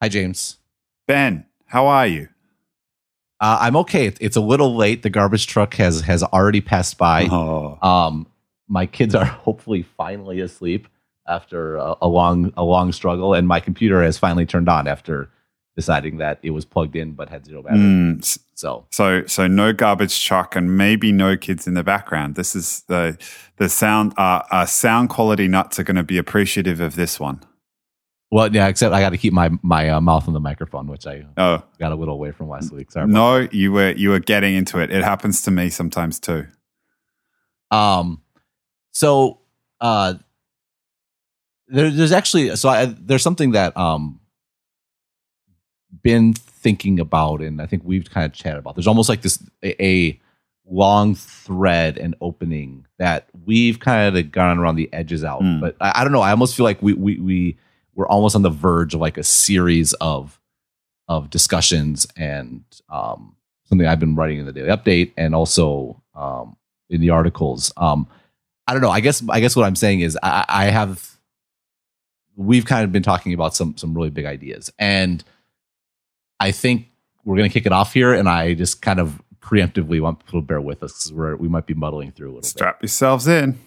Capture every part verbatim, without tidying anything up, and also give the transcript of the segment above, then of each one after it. Hi, James. Ben, how are you? Uh, I'm okay. It's a little late. The garbage truck has has already passed by. Oh. Um, my kids are hopefully finally asleep after a, a long a long struggle, and my computer has finally turned on after deciding that it was plugged in but had zero battery. Mm. So, so, so no garbage truck, and maybe no kids in the background. This is the the sound. Uh, uh, sound quality nuts are going to be appreciative of this one. Well, yeah, except I got to keep my my uh, mouth on the microphone, which I oh. got a little away from last week. Sorry. No, about. you were you were getting into it. It happens to me sometimes too. Um, so uh, there, there's actually so I, there's something that um been thinking about, and I think we've kind of chatted about. There's almost like this a, a long thread and opening that we've kind of gone around the edges out, mm. but I, I don't know. I almost feel like we we we. We're almost on the verge of like a series of of discussions and um, something I've been writing in the Daily Update and also um, in the articles. Um, I don't know. I guess I guess what I'm saying is I, I have we've kind of been talking about some some really big ideas, and I think we're going to kick it off here. And I just kind of preemptively want people to bear with us because we're we might be muddling through a little. Strap bit. yourselves in.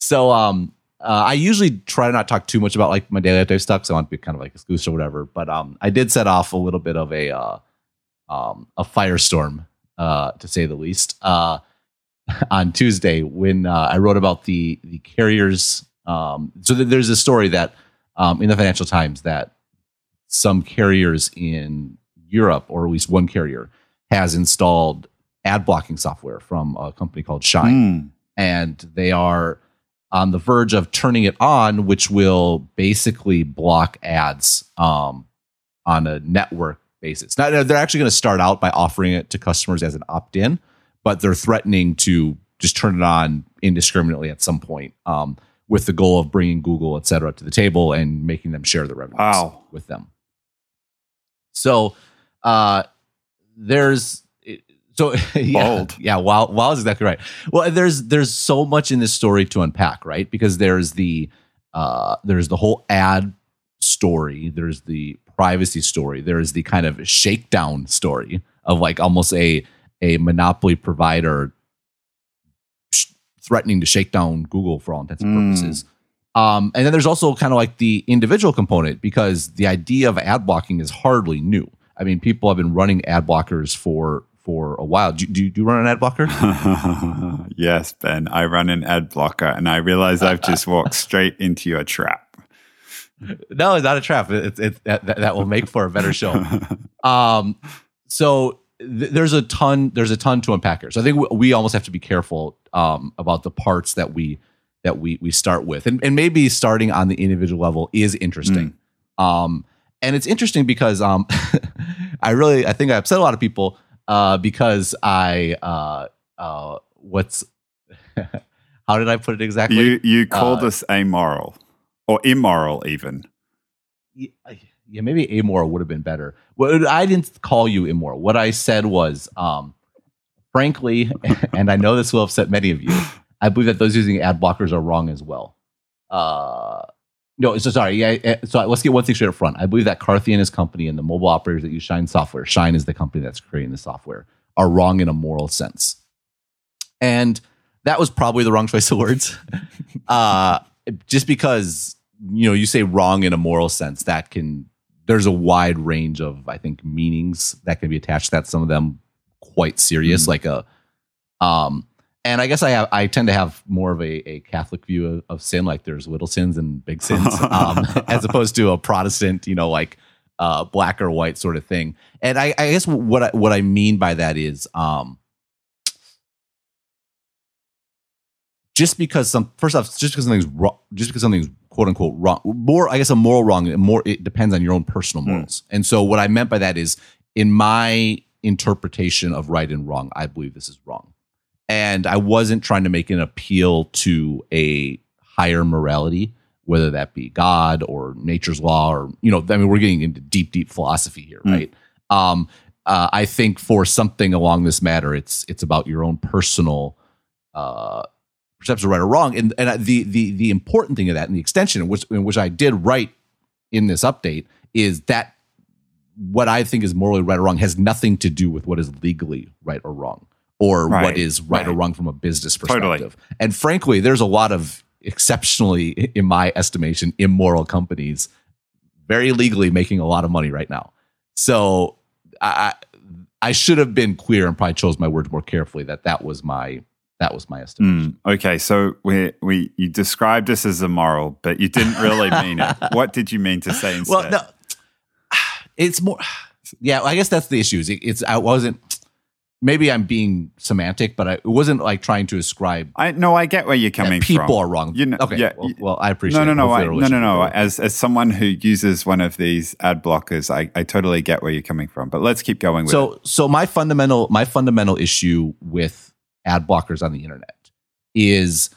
So. Um, Uh, I usually try to not talk too much about like my daily update stuff because I want to be kind of like exclusive or whatever. But um, I did set off a little bit of a uh, um, a firestorm, uh, to say the least, uh, on Tuesday when uh, I wrote about the the carriers. Um, so th- there's a story that um, in the Financial Times that some carriers in Europe, or at least one carrier, has installed ad blocking software from a company called Shine, mm. and they are on the verge of turning it on, which will basically block ads um, on a network basis. Now, they're actually going to start out by offering it to customers as an opt-in, but they're threatening to just turn it on indiscriminately at some point um, with the goal of bringing Google, et cetera, to the table and making them share the revenues wow. with them. So uh, there's... So yeah, Bold. yeah, wow, wow is exactly right. Well, there's there's so much in this story to unpack, right? Because there's the uh, there's the whole ad story, there's the privacy story, there's the kind of shakedown story of like almost a a monopoly provider sh- threatening to shake down Google for all intents and purposes. Mm. Um, and then there's also kind of like the individual component, because the idea of ad blocking is hardly new. I mean, people have been running ad blockers for. For a while. Do, do, do you run an ad blocker? Yes, Ben. I run an ad blocker, and I realize I've just walked straight into your trap. No, it's not a trap. It's it, that, that will make for a better show. Um, so th- there's a ton. There's a ton to unpack here. So I think we, we almost have to be careful um, about the parts that we that we we start with, and and maybe starting on the individual level is interesting. Mm. Um, and it's interesting because um, I really I think I upset a lot of people. Uh, because I, uh, uh, what's, how did I put it exactly? You you called uh, us amoral or immoral even. Yeah, yeah, maybe amoral would have been better. Well, I didn't call you immoral. What I said was, um, frankly, and I know this will upset many of you, I believe that those using ad blockers are wrong as well. Uh, No, so sorry. Yeah, so let's get one thing straight up front. I believe that Carthy and his company and the mobile operators that use Shine software, Shine is the company that's creating the software, are wrong in a moral sense. And that was probably the wrong choice of words. uh, just because, you know, you say wrong in a moral sense, that can, there's a wide range of, I think, meanings that can be attached to that. Some of them quite serious, mm-hmm. like a, um, And I guess I have, I tend to have more of a, a Catholic view of, of sin, like there's little sins and big sins, um, as opposed to a Protestant, you know, like uh, black or white sort of thing. And I, I guess what I, what I mean by that is um, just because some first off, just because something's wrong, just because something's quote unquote wrong, more I guess a moral wrong, more it depends on your own personal morals. Mm. And so what I meant by that is, in my interpretation of right and wrong, I believe this is wrong. And I wasn't trying to make an appeal to a higher morality, whether that be God or nature's law, or, you know, I mean, we're getting into deep, deep philosophy here, right? Mm. Um, uh, I think for something along this matter, it's it's about your own personal uh, perception of right or wrong. And and the the the important thing of that, and the extension in which in which I did write in this update is that what I think is morally right or wrong has nothing to do with what is legally right or wrong, or right, what is right, right or wrong from a business perspective. Totally. And frankly, there's a lot of exceptionally, in my estimation, immoral companies very legally making a lot of money right now. So I I should have been clear and probably chose my words more carefully that that was my that was my estimation. Mm, okay, so we we you described this as immoral, but you didn't really mean it. What did you mean to say instead? Well, no, it's more. Yeah, I guess that's the issue. It's I wasn't. Maybe I'm being semantic, but I, it wasn't like trying to ascribe. I no, I get where you're coming people from. People are wrong. You know, okay, yeah, well, well, I appreciate. No, no, it. no, I, no, no, no. As as someone who uses one of these ad blockers, I, I totally get where you're coming from. But let's keep going with so, it. So my fundamental my fundamental issue with ad blockers on the internet is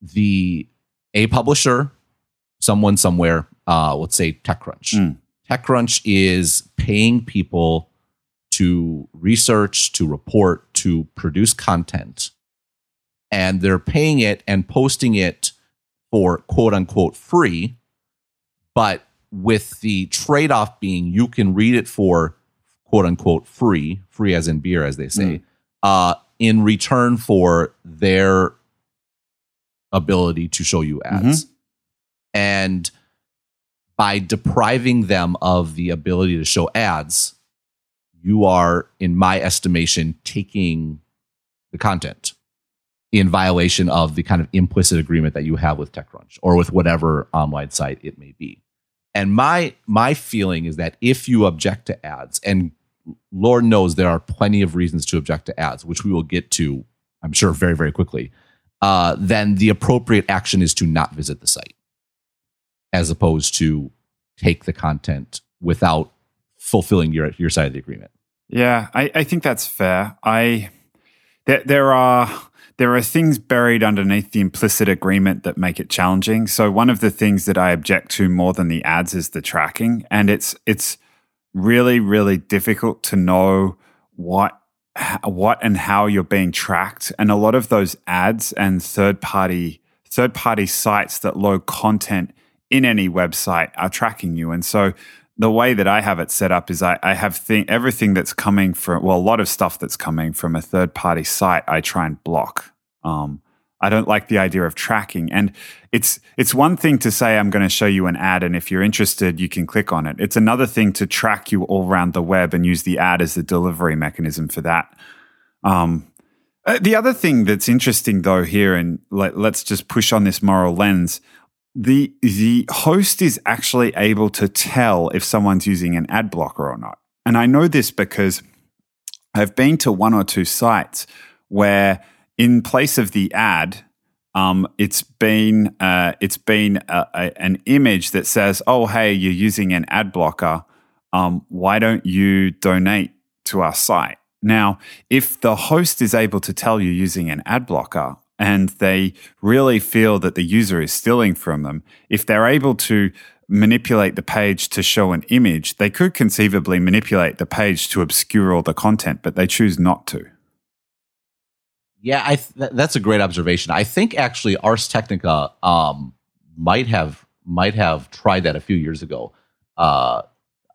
the a publisher, someone somewhere, uh, let's say TechCrunch. Mm. TechCrunch is paying people to research, to report, to produce content. And they're paying it and posting it for quote unquote free, but with the trade-off being you can read it for quote unquote free, free as in beer, as they say, mm. uh, in return for their ability to show you ads. Mm-hmm. And by depriving them of the ability to show ads, you are, in my estimation, taking the content in violation of the kind of implicit agreement that you have with TechCrunch or with whatever online site it may be. And my my feeling is that if you object to ads, and Lord knows there are plenty of reasons to object to ads, which we will get to, I'm sure, very, very quickly, uh, then the appropriate action is to not visit the site as opposed to take the content without fulfilling your your side of the agreement. Yeah, I, I think that's fair. I there, there are there are things buried underneath the implicit agreement that make it challenging. So one of the things that I object to more than the ads is the tracking, and it's it's really really difficult to know what what and how you're being tracked. And a lot of those ads and third party third party sites that load content in any website are tracking you, and so the way that I have it set up is I, I have thing, everything that's coming from, well, a lot of stuff that's coming from a third-party site, I try and block. Um, I don't like the idea of tracking. And it's it's one thing to say, I'm going to show you an ad, and if you're interested, you can click on it. It's another thing to track you all around the web and use the ad as the delivery mechanism for that. Um, the other thing that's interesting, though, here, and let, let's just push on this moral lens, The the host is actually able to tell if someone's using an ad blocker or not. And I know this because I've been to one or two sites where in place of the ad, um, it's been uh, it's been a, a, an image that says, oh, hey, you're using an ad blocker. Um, why don't you donate to our site? Now, if the host is able to tell you using an ad blocker, and they really feel that the user is stealing from them, if they're able to manipulate the page to show an image, they could conceivably manipulate the page to obscure all the content, but they choose not to. Yeah, I th- that's a great observation. I think actually Ars Technica um, might have might have tried that a few years ago. Uh,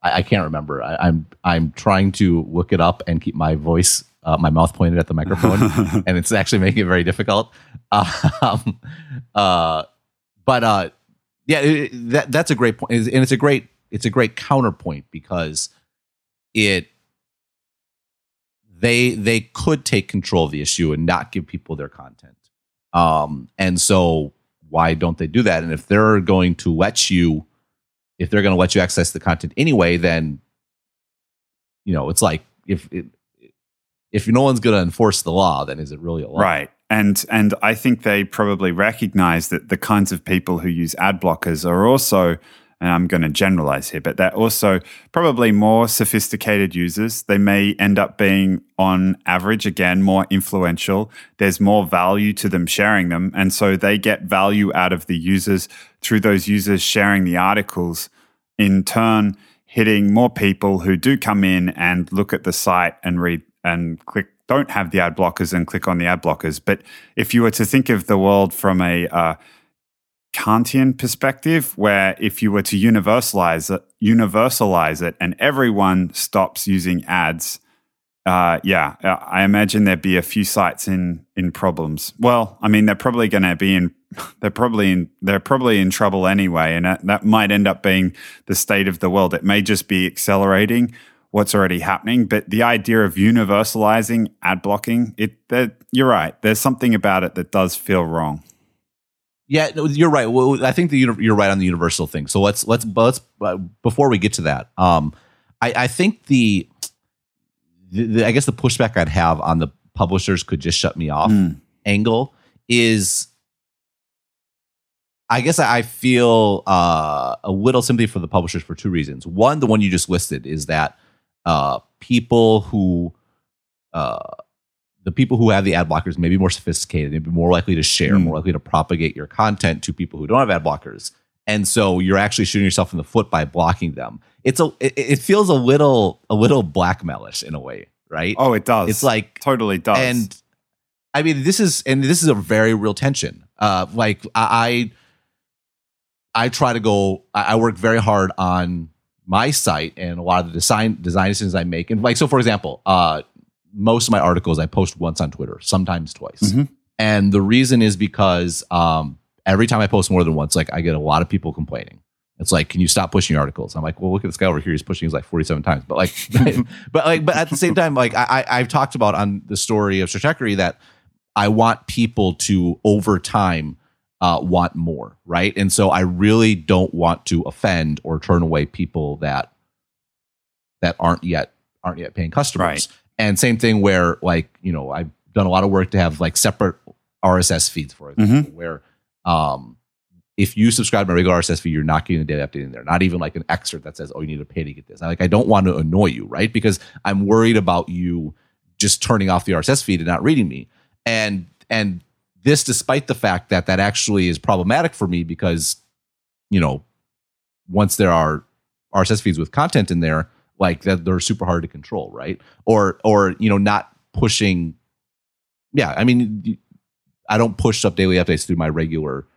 I, I can't remember. I, I'm I'm trying to look it up and keep my voice. Uh, my mouth pointed at the microphone, and it's actually making it very difficult. Um, uh, but uh, yeah, it, that, that's a great point, and it's a great it's a great counterpoint because it they they could take control of the issue and not give people their content, um, and so why don't they do that? And if they're going to let you, if they're going to let you access the content anyway, then you know it's like if. It, If no one's going to enforce the law, then is it really a law? Right. And and I think they probably recognize that the kinds of people who use ad blockers are also, and I'm going to generalize here, but they're also probably more sophisticated users. They may end up being, on average, again, more influential. There's more value to them sharing them. And so they get value out of the users through those users sharing the articles, in turn hitting more people who do come in and look at the site and read and click, don't have the ad blockers and click on the ad blockers. But if you were to think of the world from a uh, Kantian perspective, where if you were to universalize it, universalize it and everyone stops using ads, uh, yeah, I imagine there'd be a few sites in in problems. Well, I mean, they're probably going to be in they're probably in they're probably in trouble anyway, and that, that might end up being the state of the world. It may just be accelerating what's already happening, but the idea of universalizing ad blocking, it you're right. There's something about it that does feel wrong. Yeah, you're right. Well, I think the you're right on the universal thing. So let's let's let's before we get to that, um, I, I think the, the I guess the pushback I'd have on the publishers could just shut me off mm. angle is, I guess I feel uh, a little sympathy for the publishers for two reasons. One, the one you just listed is that uh, people who uh, the people who have the ad blockers may be more sophisticated, they'd be more likely to share, mm. more likely to propagate your content to people who don't have ad blockers. And so you're actually shooting yourself in the foot by blocking them. It's a it, it feels a little a little blackmailish in a way, right? Oh, it does. It's like totally does. And I mean, this is and this is a very real tension. Uh, like I, I I try to go. I work very hard on my site and a lot of the design design decisions I make. And like so, for example, uh, most of my articles I post once on Twitter, sometimes twice. Mm-hmm. And the reason is because um, every time I post more than once, like I get a lot of people complaining. It's like, can you stop pushing your articles? I'm like, well, look at this guy over here. He's pushing his like forty-seven times. But like, but like, but at the same time, like I, I, I've talked about on the story of Stratechery that I want people to over time uh, want more, right? And so I really don't want to offend or turn away people that that aren't yet aren't yet paying customers. Right. And same thing where, like, you know, I've done a lot of work to have like separate R S S feeds, for example, mm-hmm. where um, if you subscribe to my regular R S S feed, you're not getting the data update in there, not even like an excerpt that says, oh, you need to pay to get this. I, like, I don't want to annoy you, right? Because I'm worried about you just turning off the R S S feed and not reading me. And and this, despite the fact that that actually is problematic for me because, you know, once there are R S S feeds with content in there, like that they're super hard to control, right? Or, or you know, not pushing. Yeah, I mean, I don't push up daily updates through my regular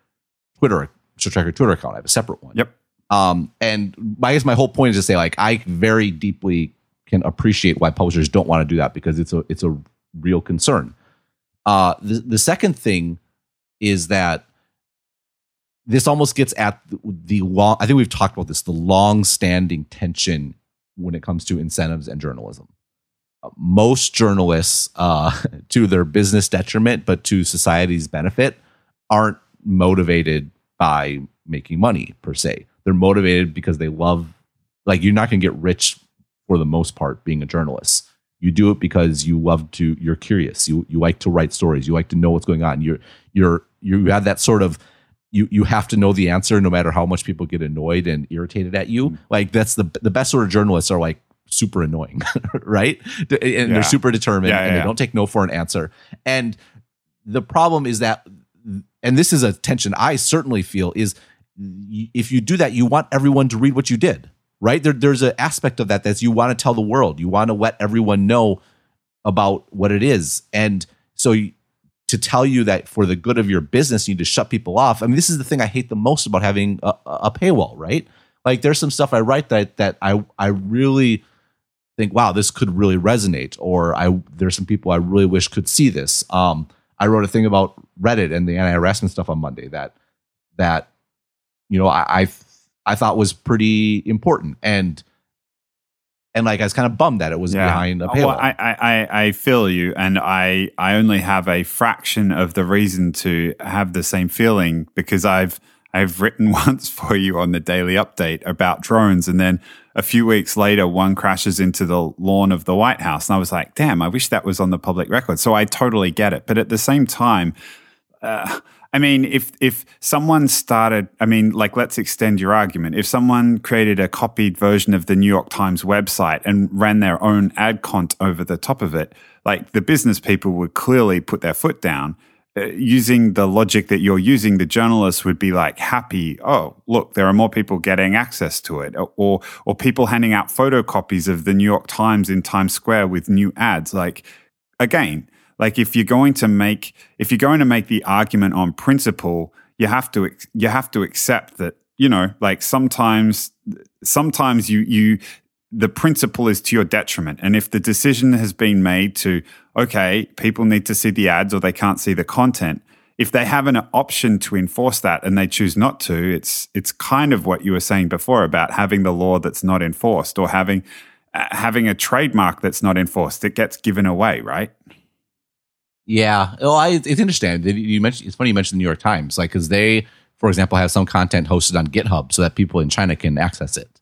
Twitter, Stratechery Twitter account. I have a separate one. Yep. Um, and I guess my whole point is to say, like, I very deeply can appreciate why publishers don't want to do that because it's a it's a real concern. Uh, the, the second thing is that this almost gets at the, the long, I think we've talked about this, the long-standing tension when it comes to incentives and journalism. Uh, most journalists, uh, to their business detriment, but to society's benefit, aren't motivated by making money, per se. They're motivated because they love, like, you're not going to get rich, for the most part, being a journalist. You do it because you love to, you're curious. You you like to write stories. You like to know what's going on. You're you're you have that sort of you you have to know the answer no matter how much people get annoyed and irritated at you. Mm. Like that's the the best sort of journalists are like super annoying, right? And yeah. They're super determined yeah, yeah, and they yeah. don't take no for an answer. And the problem is that, and this is a tension I certainly feel, is if you do that, you want everyone to read what you did. Right? There, there's an aspect of that that's you want to tell the world. You want to let everyone know about what it is. And so you, to tell you that for the good of your business, you need to shut people off. I mean, this is the thing I hate the most about having a, a paywall, right? Like there's some stuff I write that that I I really think, wow, this could really resonate. Or I there's some people I really wish could see this. Um, I wrote a thing about Reddit and the anti-harassment stuff on Monday that, that you know, I, I've I thought was pretty important, and and like I was kind of bummed that it was yeah. behind a paywall. Well, I, I I feel you, and I I only have a fraction of the reason to have the same feeling because I've I've written once for you on the Daily Update about drones, and then a few weeks later, one crashes into the lawn of the White House, and I was like, damn, I wish that was on the public record. So I totally get it, but at the same time. Uh, I mean, if if someone started, I mean, like, let's extend your argument. If someone created a copied version of the New York Times website and ran their own ad cont over the top of it, like the business people would clearly put their foot down. Uh, using the logic that you're using, the journalists would be like happy, oh, look, there are more people getting access to it. Or, or, or people handing out photocopies of the New York Times in Times Square with new ads. Like, again, Like if you're going to make if you're going to make the argument on principle, you have to you have to accept that, you know, like sometimes sometimes you you the principle is to your detriment. And if the decision has been made to, okay, people need to see the ads or they can't see the content, if they have an option to enforce that and they choose not to, it's it's kind of what you were saying before about having the law that's not enforced, or having uh, having a trademark that's not enforced. It gets given away, right? Yeah. Well, I, it's interesting. You mentioned, it's funny you mentioned the New York Times, like, because they, for example, have some content hosted on GitHub so that people in China can access it,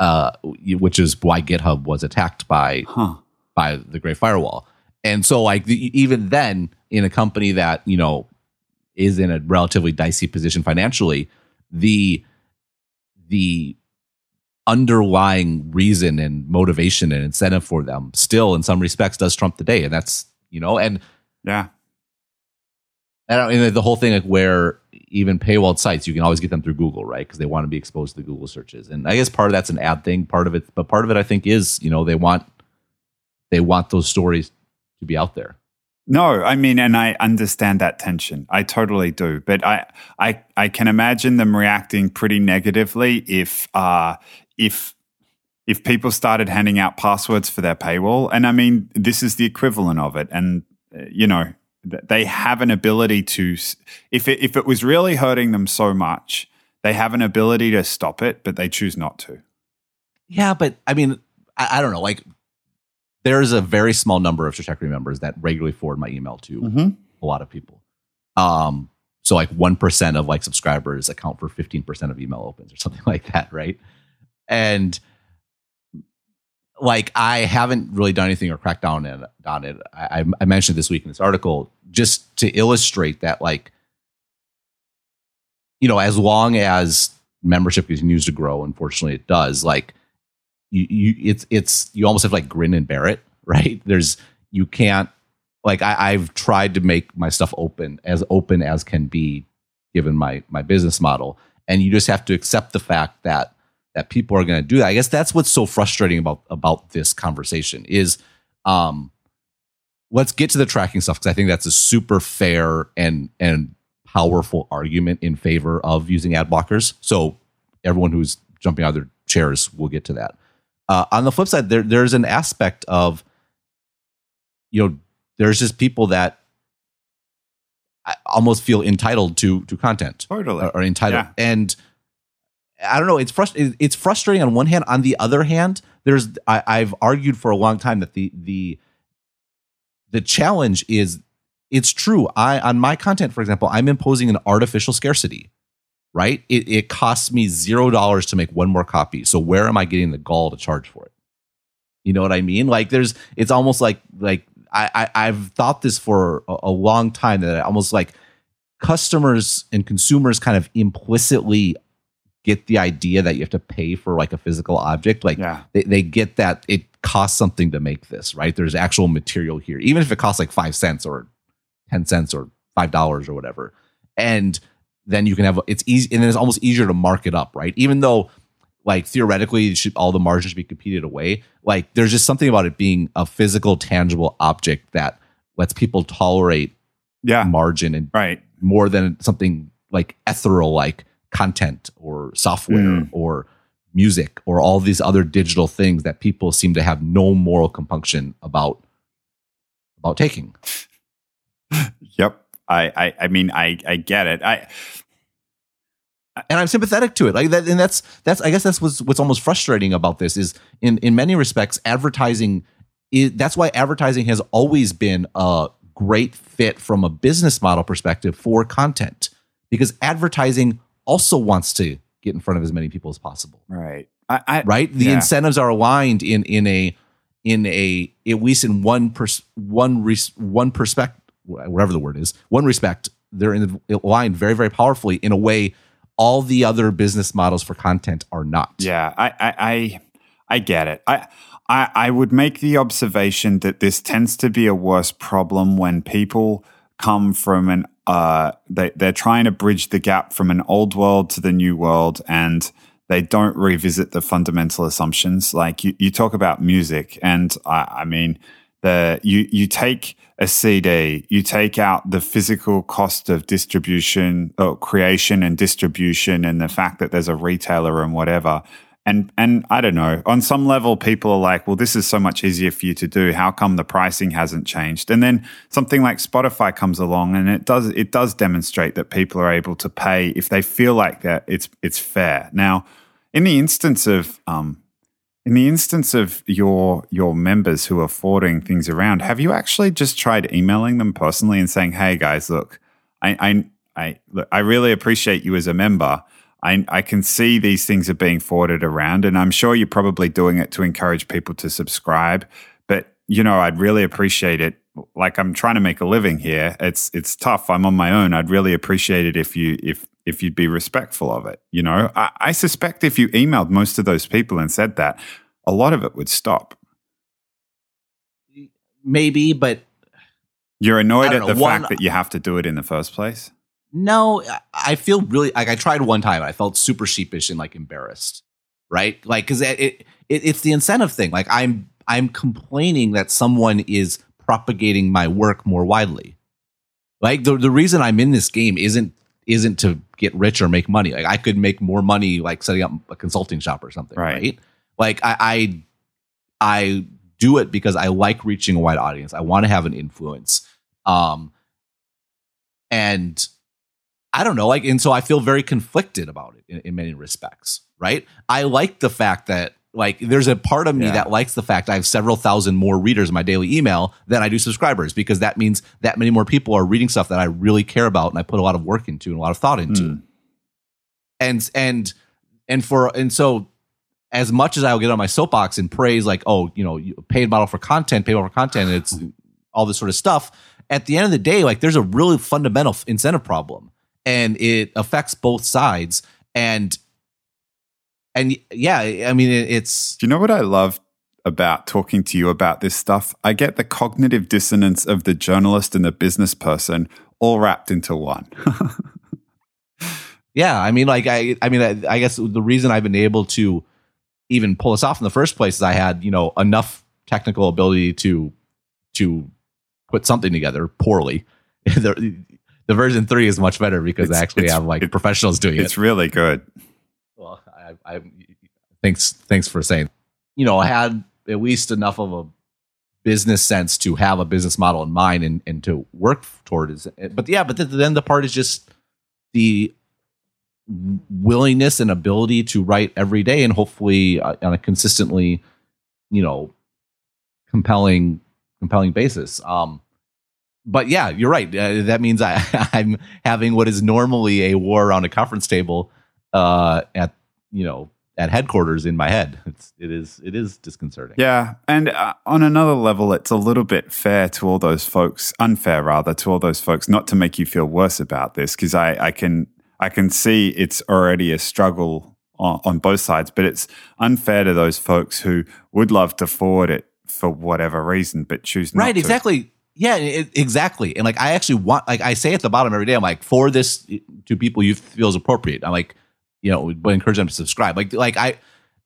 uh, which is why GitHub was attacked by huh. by the Great Firewall. And so, like, the, even then, in a company that, you know, is in a relatively dicey position financially, the the underlying reason and motivation and incentive for them still, in some respects, does trump the day, and that's you know, and. Yeah. And, and the whole thing, like, where even paywalled sites, you can always get them through Google, right? Because they want to be exposed to the Google searches. And I guess part of that's an ad thing, part of it, but part of it, I think, is, you know, they want they want those stories to be out there. No, I mean, and I understand that tension. I totally do. But I I, I can imagine them reacting pretty negatively if uh, if if people started handing out passwords for their paywall. And I mean, this is the equivalent of it. And you know, they have an ability to, if it, if it was really hurting them so much, they have an ability to stop it, but they choose not to. Yeah, but I mean, I, I don't know. Like, there's a very small number of Stratechery members that regularly forward my email to mm-hmm. a lot of people. Um, so like one percent of like subscribers account for fifteen percent of email opens or something like that, right? And like, I haven't really done anything or cracked down on it. I, I mentioned this week in this article just to illustrate that, like, you know, as long as membership continues to grow, unfortunately it does, like, you, you it's it's you almost have to, like, grin and bear it, right? There's you can't like I, I've tried to make my stuff open, as open as can be, given my my business model, and you just have to accept the fact that. That people are going to do that. I guess that's what's so frustrating about about this conversation is, um, let's get to the tracking stuff, because I think that's a super fair and and powerful argument in favor of using ad blockers. So everyone who's jumping out of their chairs will get to that. Uh, on the flip side, there there's an aspect of, you know, there's just people that almost feel entitled to to content, totally, or, or entitled yeah. and. I don't know. It's frust- It's frustrating on one hand. On the other hand, there's I, I've argued for a long time that the the the challenge is, it's true. I on my content, for example, I'm imposing an artificial scarcity, right? It, it costs me zero dollars to make one more copy. So where am I getting the gall to charge for it? You know what I mean? Like, there's it's almost like like I, I I've thought this for a, a long time, that I almost like customers and consumers kind of implicitly get the idea that you have to pay for, like, a physical object. Like yeah. they, they get that it costs something to make this, right? There's actual material here, even if it costs like five cents or ten cents or five dollars or whatever. And then you can have, it's easy. And then it's almost easier to mark it up, right? Even though, like, theoretically it should, all the margins should be competed away. Like, there's just something about it being a physical, tangible object that lets people tolerate yeah. margin and right. more than something like ethereal, like content or software mm. or music or all these other digital things that people seem to have no moral compunction about about taking. Yep. I, I, I mean, I, I get it. I, I and I'm sympathetic to it. Like that, and that's that's I guess that's what's what's almost frustrating about this is in, in many respects, advertising is, that's why advertising has always been a great fit from a business model perspective for content, because advertising also wants to get in front of as many people as possible. Right. I, I, right. The yeah. incentives are aligned in, in a, in a, at least in one, pers- one, res- one perspective, whatever the word is, one respect, they're in the, aligned very, very powerfully in a way all the other business models for content are not. Yeah. I, I, I, I get it. I, I, I would make the observation that this tends to be a worse problem when people come from an Uh, they, they're trying to bridge the gap from an old world to the new world, and they don't revisit the fundamental assumptions. Like you, you talk about music, and I, I mean, The you you take a C D, you take out the physical cost of distribution or creation and distribution, and the fact that there's a retailer and whatever. And and I don't know, on some level, people are like, well, this is so much easier for you to do. How come the pricing hasn't changed? And then something like Spotify comes along, and it does it does demonstrate that people are able to pay if they feel like that. It's it's fair. Now, in the instance of um. In the instance of your your members who are forwarding things around, have you actually just tried emailing them personally and saying, "Hey guys, look, I I I, look, I really appreciate you as a member. I I can see these things are being forwarded around, and I'm sure you're probably doing it to encourage people to subscribe. But you know, I'd really appreciate it. Like, I'm trying to make a living here. It's it's tough. I'm on my own. I'd really appreciate it if you if." if you'd be respectful of it." You know, I, I suspect if you emailed most of those people and said that, a lot of it would stop. Maybe, but you're annoyed at the fact that you have to do it in the first place. No, I feel really like I tried one time. I felt super sheepish and like embarrassed, right? Like, because it, it it's the incentive thing. Like, I'm I'm complaining that someone is propagating my work more widely. Like, the the reason I'm in this game isn't. isn't to get rich or make money. Like, I could make more money, like setting up a consulting shop or something. Right. right? Like I, I, I do it because I like reaching a wide audience. I want to have an influence. Um, and I don't know, like, and so I feel very conflicted about it in, in many respects. Right. I like the fact that, like, there's a part of me yeah. that likes the fact I have several thousand more readers in my daily email than I do subscribers, because that means that many more people are reading stuff that I really care about and I put a lot of work into and a lot of thought into. Mm. And and and for and so as much as I will get on my soapbox and praise, like, oh, you know, paid model for content, paid model for content, and it's all this sort of stuff. At the end of the day, like, there's a really fundamental incentive problem, and it affects both sides. And And yeah, I mean, it's... Do you know what I love about talking to you about this stuff? I get the cognitive dissonance of the journalist and the business person all wrapped into one. yeah, I mean, like, I I mean, I, I guess the reason I've been able to even pull this off in the first place is I had, you know, enough technical ability to to put something together poorly. the, the version three is much better because it's, I actually have, like, it, professionals doing it's it. It's really good. Well, I, I thanks thanks for saying, you know, I had at least enough of a business sense to have a business model in mind and, and to work toward it. But yeah, but then the part is just the willingness and ability to write every day and hopefully on a consistently, you know, compelling compelling basis. Um, but yeah, you're right. Uh, that means I, I'm having what is normally a war around a conference table. Uh, at you know at headquarters in my head, it's it is it is disconcerting. Yeah, and uh, on another level, it's a little bit fair to all those folks, unfair rather, to all those folks, not to make you feel worse about this, because I, I can I can see it's already a struggle on, on both sides, but it's unfair to those folks who would love to forward it for whatever reason but choose not to. Right, exactly. Yeah, it, exactly. And like I actually want, like I say at the bottom every day, I'm like, forward this to people you feel is appropriate. I'm like, you know, but encourage them to subscribe. Like, like I,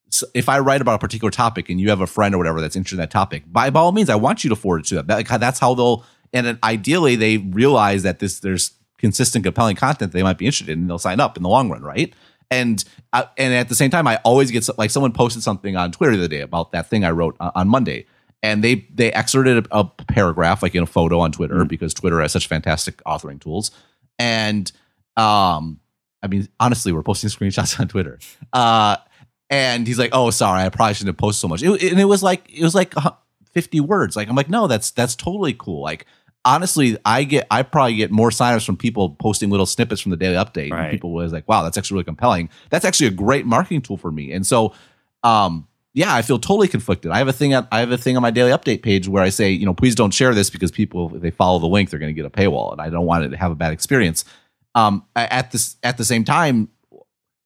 so if I write about a particular topic and you have a friend or whatever that's interested in that topic, by, by all means, I want you to forward it to them. That, like, that's how they'll, and then ideally they realize that this, there's consistent, compelling content they might be interested in, and they'll sign up in the long run, right? And I, and at the same time, I always get, like, someone posted something on Twitter the other day about that thing I wrote on Monday, and they they excerpted a, a paragraph, like in a photo on Twitter, mm-hmm. because Twitter has such fantastic authoring tools, and um. I mean, honestly, we're posting screenshots on Twitter. Uh, and he's like, "Oh, sorry, I probably shouldn't have posted so much." It, it, and it was like, it was like fifty words. Like, I'm like, no, that's that's totally cool. Like, honestly, I get, I probably get more signups from people posting little snippets from the daily update. Right. And people was like, "Wow, that's actually really compelling. That's actually a great marketing tool for me." And so, um, yeah, I feel totally conflicted. I have a thing. On, I have a thing on my daily update page where I say, you know, please don't share this because people, if they follow the link, they're going to get a paywall, and I don't want it to have a bad experience. Um, at this, at the same time,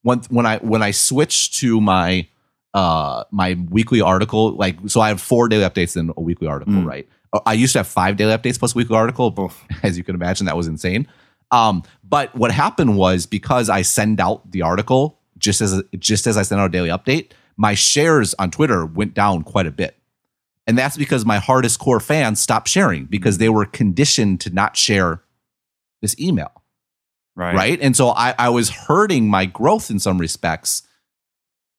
when when I when I switch to my uh my weekly article, like, so I have four daily updates and a weekly article, mm. right? I used to have five daily updates plus weekly article. Oof. As you can imagine, that was insane. Um, but what happened was, because I send out the article just as just as I send out a daily update, my shares on Twitter went down quite a bit. And that's because my hardest core fans stopped sharing because they were conditioned to not share this email. Right. Right. And so I, I was hurting my growth in some respects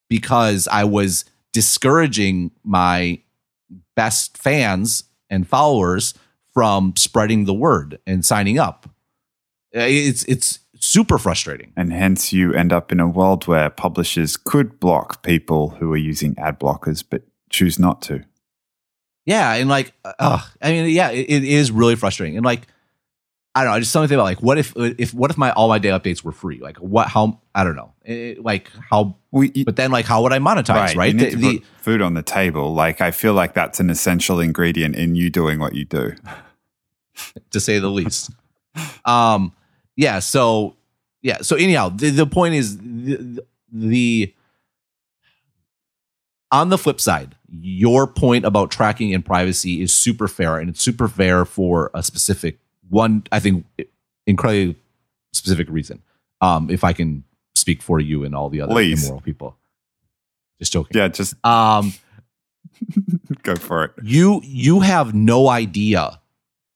because I was discouraging my best fans and followers from spreading the word and signing up. It's it's super frustrating. And hence you end up in a world where publishers could block people who are using ad blockers, but choose not to. Yeah, and like, uh, I mean, yeah, it, it is really frustrating. And like, I don't know, I just something about like, what if, if, what if my all my day updates were free? Like, what? How? I don't know. It, like, how? We, you, but then, like, how would I monetize? Right, right? You need the, to put the, food on the table. Like, I feel like that's an essential ingredient in you doing what you do, to say the least. um, yeah. So, yeah. So anyhow, the, the point is the, the on the flip side. Your point about tracking and privacy is super fair, and it's super fair for a specific one, I think, incredibly specific reason. Um, if I can speak for you and all the other Please. immoral people, just joking. Yeah, just um, go for it. You you have no idea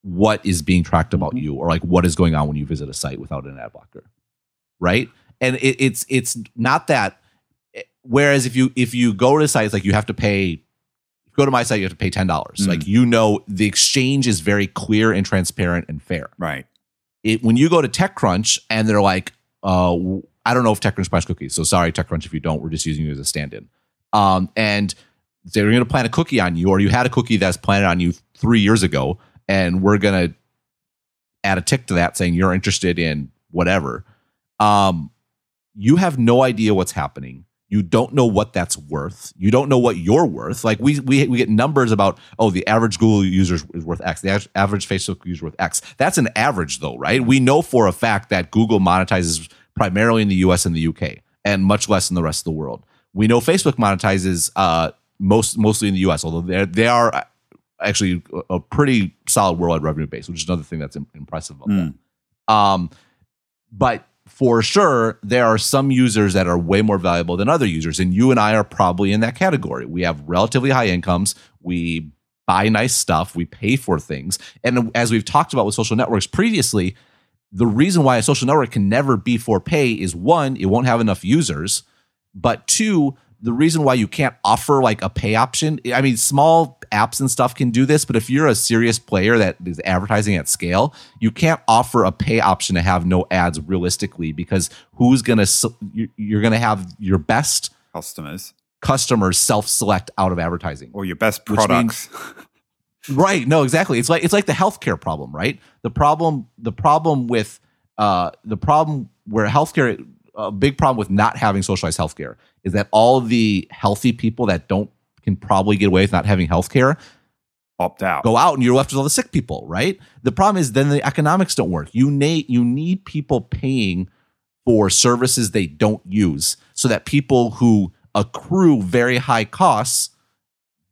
what is being tracked about you, or like what is going on when you visit a site without an ad blocker, right? And it, it's it's not that. Whereas if you if you go to sites like you have to pay. Go to my site, you have to pay ten dollars. Mm. Like, you know, the exchange is very clear and transparent and fair. Right. It, when you go to TechCrunch and they're like, uh, I don't know if TechCrunch buys cookies. So sorry, TechCrunch, if you don't, we're just using you as a stand-in. Um, and they're going to plant a cookie on you, or you had a cookie that's planted on you three years ago, and we're going to add a tick to that saying you're interested in whatever. Um, you have no idea what's happening. You don't know what that's worth. You don't know what you're worth. Like we we we get numbers about, oh, the average Google user is worth X. The average Facebook user is worth X. That's an average though, right? We know for a fact that Google monetizes primarily in the U S and the U K and much less in the rest of the world. We know Facebook monetizes uh, most mostly in the U S, although they are actually a pretty solid worldwide revenue base, which is another thing that's impressive about mm. that. Um, but for sure, there are some users that are way more valuable than other users, and you and I are probably in that category. We have relatively high incomes, we buy nice stuff, we pay for things, and as we've talked about with social networks previously, the reason why a social network can never be for pay is one, it won't have enough users, but two, the reason why you can't offer like a pay option, I mean, small apps and stuff can do this, but if you're a serious player that is advertising at scale, you can't offer a pay option to have no ads realistically, because who's going to, you're going to have your best customers customers self-select out of advertising. Or your best products. Means, right. No, exactly. It's like, it's like the healthcare problem, right? The problem, the problem with, uh, the problem where healthcare, a big problem with not having socialized healthcare is that all the healthy people that don't, can probably get away with not having healthcare, opt out, go out, and you're left with all the sick people, right? The problem is then the economics don't work. You need, you need people paying for services they don't use so that people who accrue very high costs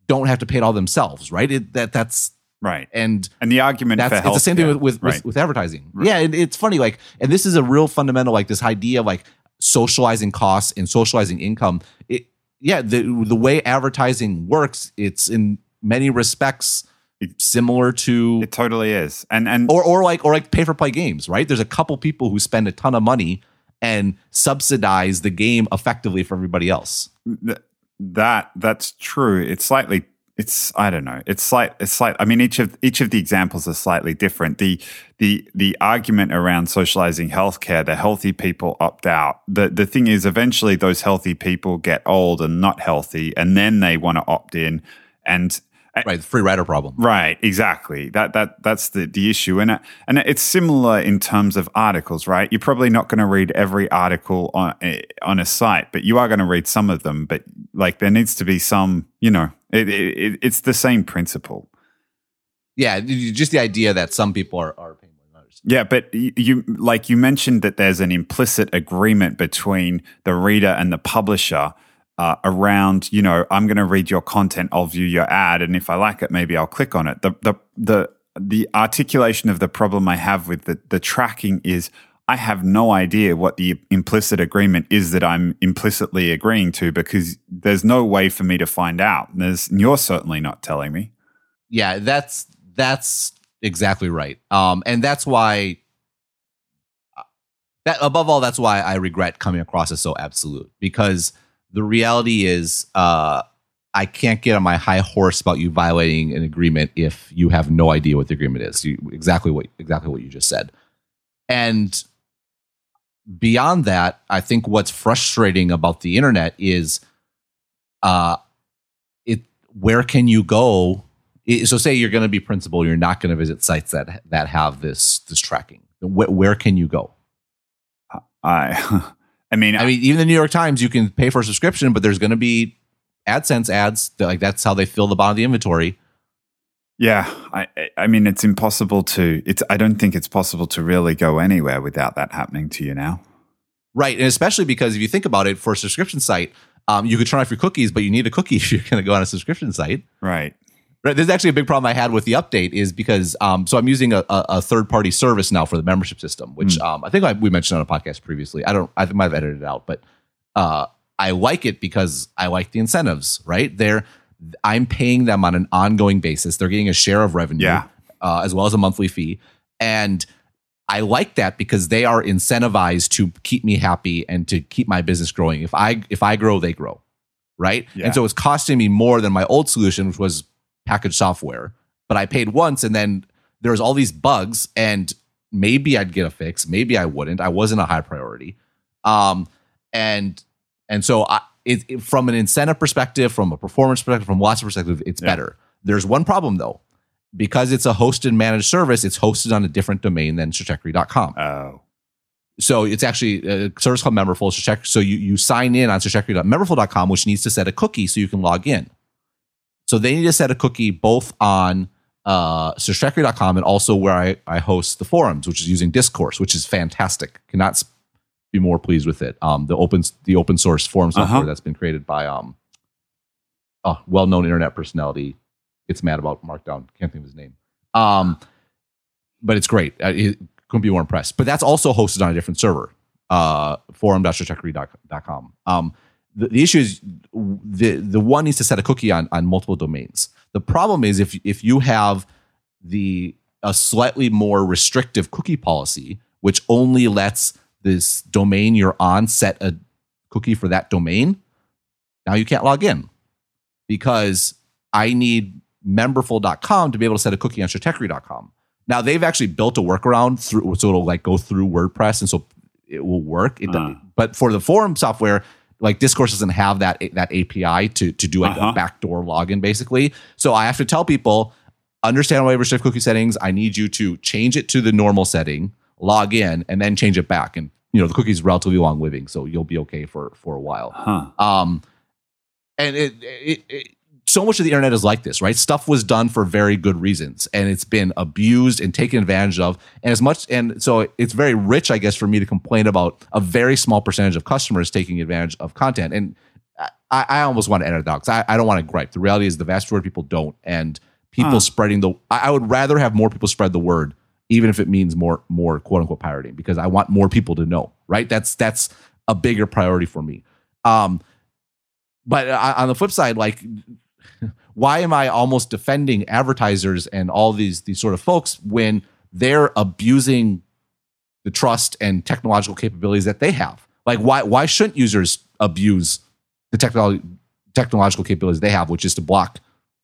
don't have to pay it all themselves, right? It, that That's right. And and the argument that's, for health, it's the same thing yeah, with, with, right. with, with advertising. Right. Yeah, it, it's funny. Like, and this is a real fundamental, like this idea of like socializing costs and socializing income. It, Yeah, the the way advertising works, it's in many respects similar to it totally is, and and or or like or like pay for play games, right? There's a couple people who spend a ton of money and subsidize the game effectively for everybody else. Th- that that's true. It's slightly, it's I don't know. It's slight, it's slight. I mean, each of each of the examples are slightly different. the the The argument around socializing healthcare, the healthy people opt out. the The thing is, eventually, those healthy people get old and not healthy, and then they want to opt in. And right, the free rider problem. Right, exactly. That that that's the the issue, and and it's similar in terms of articles. Right, you're probably not going to read every article on on a site, but you are going to read some of them. But like, there needs to be some, you know. It, it it's the same principle. Yeah, just the idea that some people are, are paying more than others. Yeah, but you like you mentioned that there's an implicit agreement between the reader and the publisher uh, around, you know, I'm going to read your content, I'll view your ad, and if I like it, maybe I'll click on it. The the the the articulation of the problem I have with the, the tracking is I have no idea what the implicit agreement is that I'm implicitly agreeing to, because there's no way for me to find out. There's, and you're certainly not telling me. yeah, that's that's exactly right. Um, and that's why, that above all, that's why I regret coming across as so absolute, because the reality is uh, I can't get on my high horse about you violating an agreement if you have no idea what the agreement is. You, exactly what exactly what you just said. And beyond that, I think what's frustrating about the internet is uh, it. Where can you go? It, so say you're going to be principal, you're not going to visit sites that that have this this tracking. Where, where can you go? I, I mean, I mean, even the New York Times, you can pay for a subscription, but there's going to be AdSense ads. Like that's how they fill the bottom of the inventory. Yeah, I, I mean, it's impossible to. It's I don't think it's possible to really go anywhere without that happening to you now. Right, and especially because if you think about it, for a subscription site, um, you could turn off your cookies, but you need a cookie if you're going to go on a subscription site. Right. Right. There's actually a big problem I had with the update is because um, so I'm using a, a, a third party service now for the membership system, which mm. um, I think I, we mentioned on a podcast previously. I don't. I think I've edited it out, but uh, I like it because I like the incentives. Right there. I'm paying them on an ongoing basis. They're getting a share of revenue, yeah. uh, as well as a monthly fee. And I like that because they are incentivized to keep me happy and to keep my business growing. If I if I grow, they grow, right? Yeah. And so it's costing me more than my old solution, which was packaged software. But I paid once, and then there was all these bugs, and maybe I'd get a fix. Maybe I wouldn't. I wasn't a high priority. Um, and, and so I... It, it, from an incentive perspective, from a performance perspective, from lots of perspectives, it's yeah. better. There's one problem, though. Because it's a hosted managed service, it's hosted on a different domain than stratechery dot com. Oh. So it's actually a service called Memberful. So you, you sign in on stratechery dot memberful dot com, which needs to set a cookie so you can log in. So they need to set a cookie both on uh, stratechery dot com and also where I, I host the forums, which is using Discourse, which is fantastic. Cannot sp- be more pleased with it. Um, the open the open source forum software uh-huh. that's been created by um, oh, well-known internet personality. Gets mad about Markdown. Can't think of his name. Um, but it's great. I couldn't be more impressed. But that's also hosted on a different server, uh, forum dot stratechery dot com. Um, the, the issue is the the one needs to set a cookie on on multiple domains. The problem is if if you have the a slightly more restrictive cookie policy, which only lets this domain you're on set a cookie for that domain, now you can't log in because I need memberful dot com to be able to set a cookie on stratechery dot com. Now they've actually built a workaround through, so it'll like go through WordPress and so it will work. It uh. But for the forum software, like Discourse doesn't have that, that A P I to, to do like uh-huh. a backdoor login basically. So I have to tell people, understand why restrict cookie settings. I need you to change it to the normal setting, log in, and then change it back. And, you know, the cookie's relatively long living, so you'll be okay for, for a while. Huh. Um, and it, it, it, so much of the internet is like this, right? Stuff was done for very good reasons, and it's been abused and taken advantage of. And as much, and so it's very rich, I guess, for me to complain about a very small percentage of customers taking advantage of content. And I, I almost want to enter that because I, I don't want to gripe. The reality is the vast majority of people don't, and people huh. spreading the, I, I would rather have more people spread the word, even if it means more, more quote unquote pirating, because I want more people to know, right? That's that's a bigger priority for me. Um, but I, on the flip side, like, why am I almost defending advertisers and all these these sort of folks when they're abusing the trust and technological capabilities that they have? Like, why why shouldn't users abuse the technology technological capabilities they have, which is to block?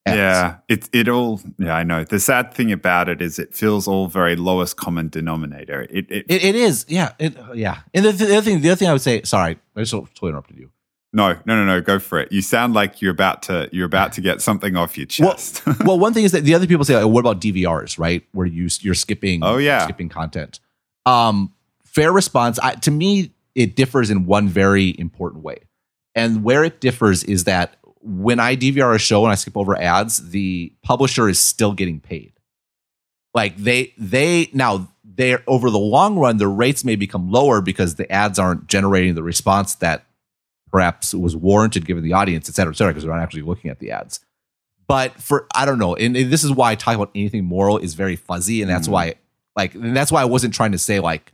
Yeah, it it all. Yeah, I know. The sad thing about it is it feels all very lowest common denominator. It it, it, it is. Yeah, it, yeah. And the, the other thing, the other thing I would say. Sorry, I just totally interrupted you. No, no, no, no. Go for it. You sound like you're about to you're about to get something off your chest. Well, well one thing is that the other people say, like, "What about D V Rs?" Right, where you you're skipping. Oh yeah, skipping content. Um, fair response. I, to me, it differs in one very important way, and where it differs is that when I D V R a show and I skip over ads, the publisher is still getting paid. Like they, they now they're over the long run, their rates may become lower because the ads aren't generating the response that perhaps was warranted given the audience, et cetera, et cetera, because they're not actually looking at the ads. But for, I don't know. And, and this is why talking about anything moral is very fuzzy. And that's mm. why, like, and that's why I wasn't trying to say like,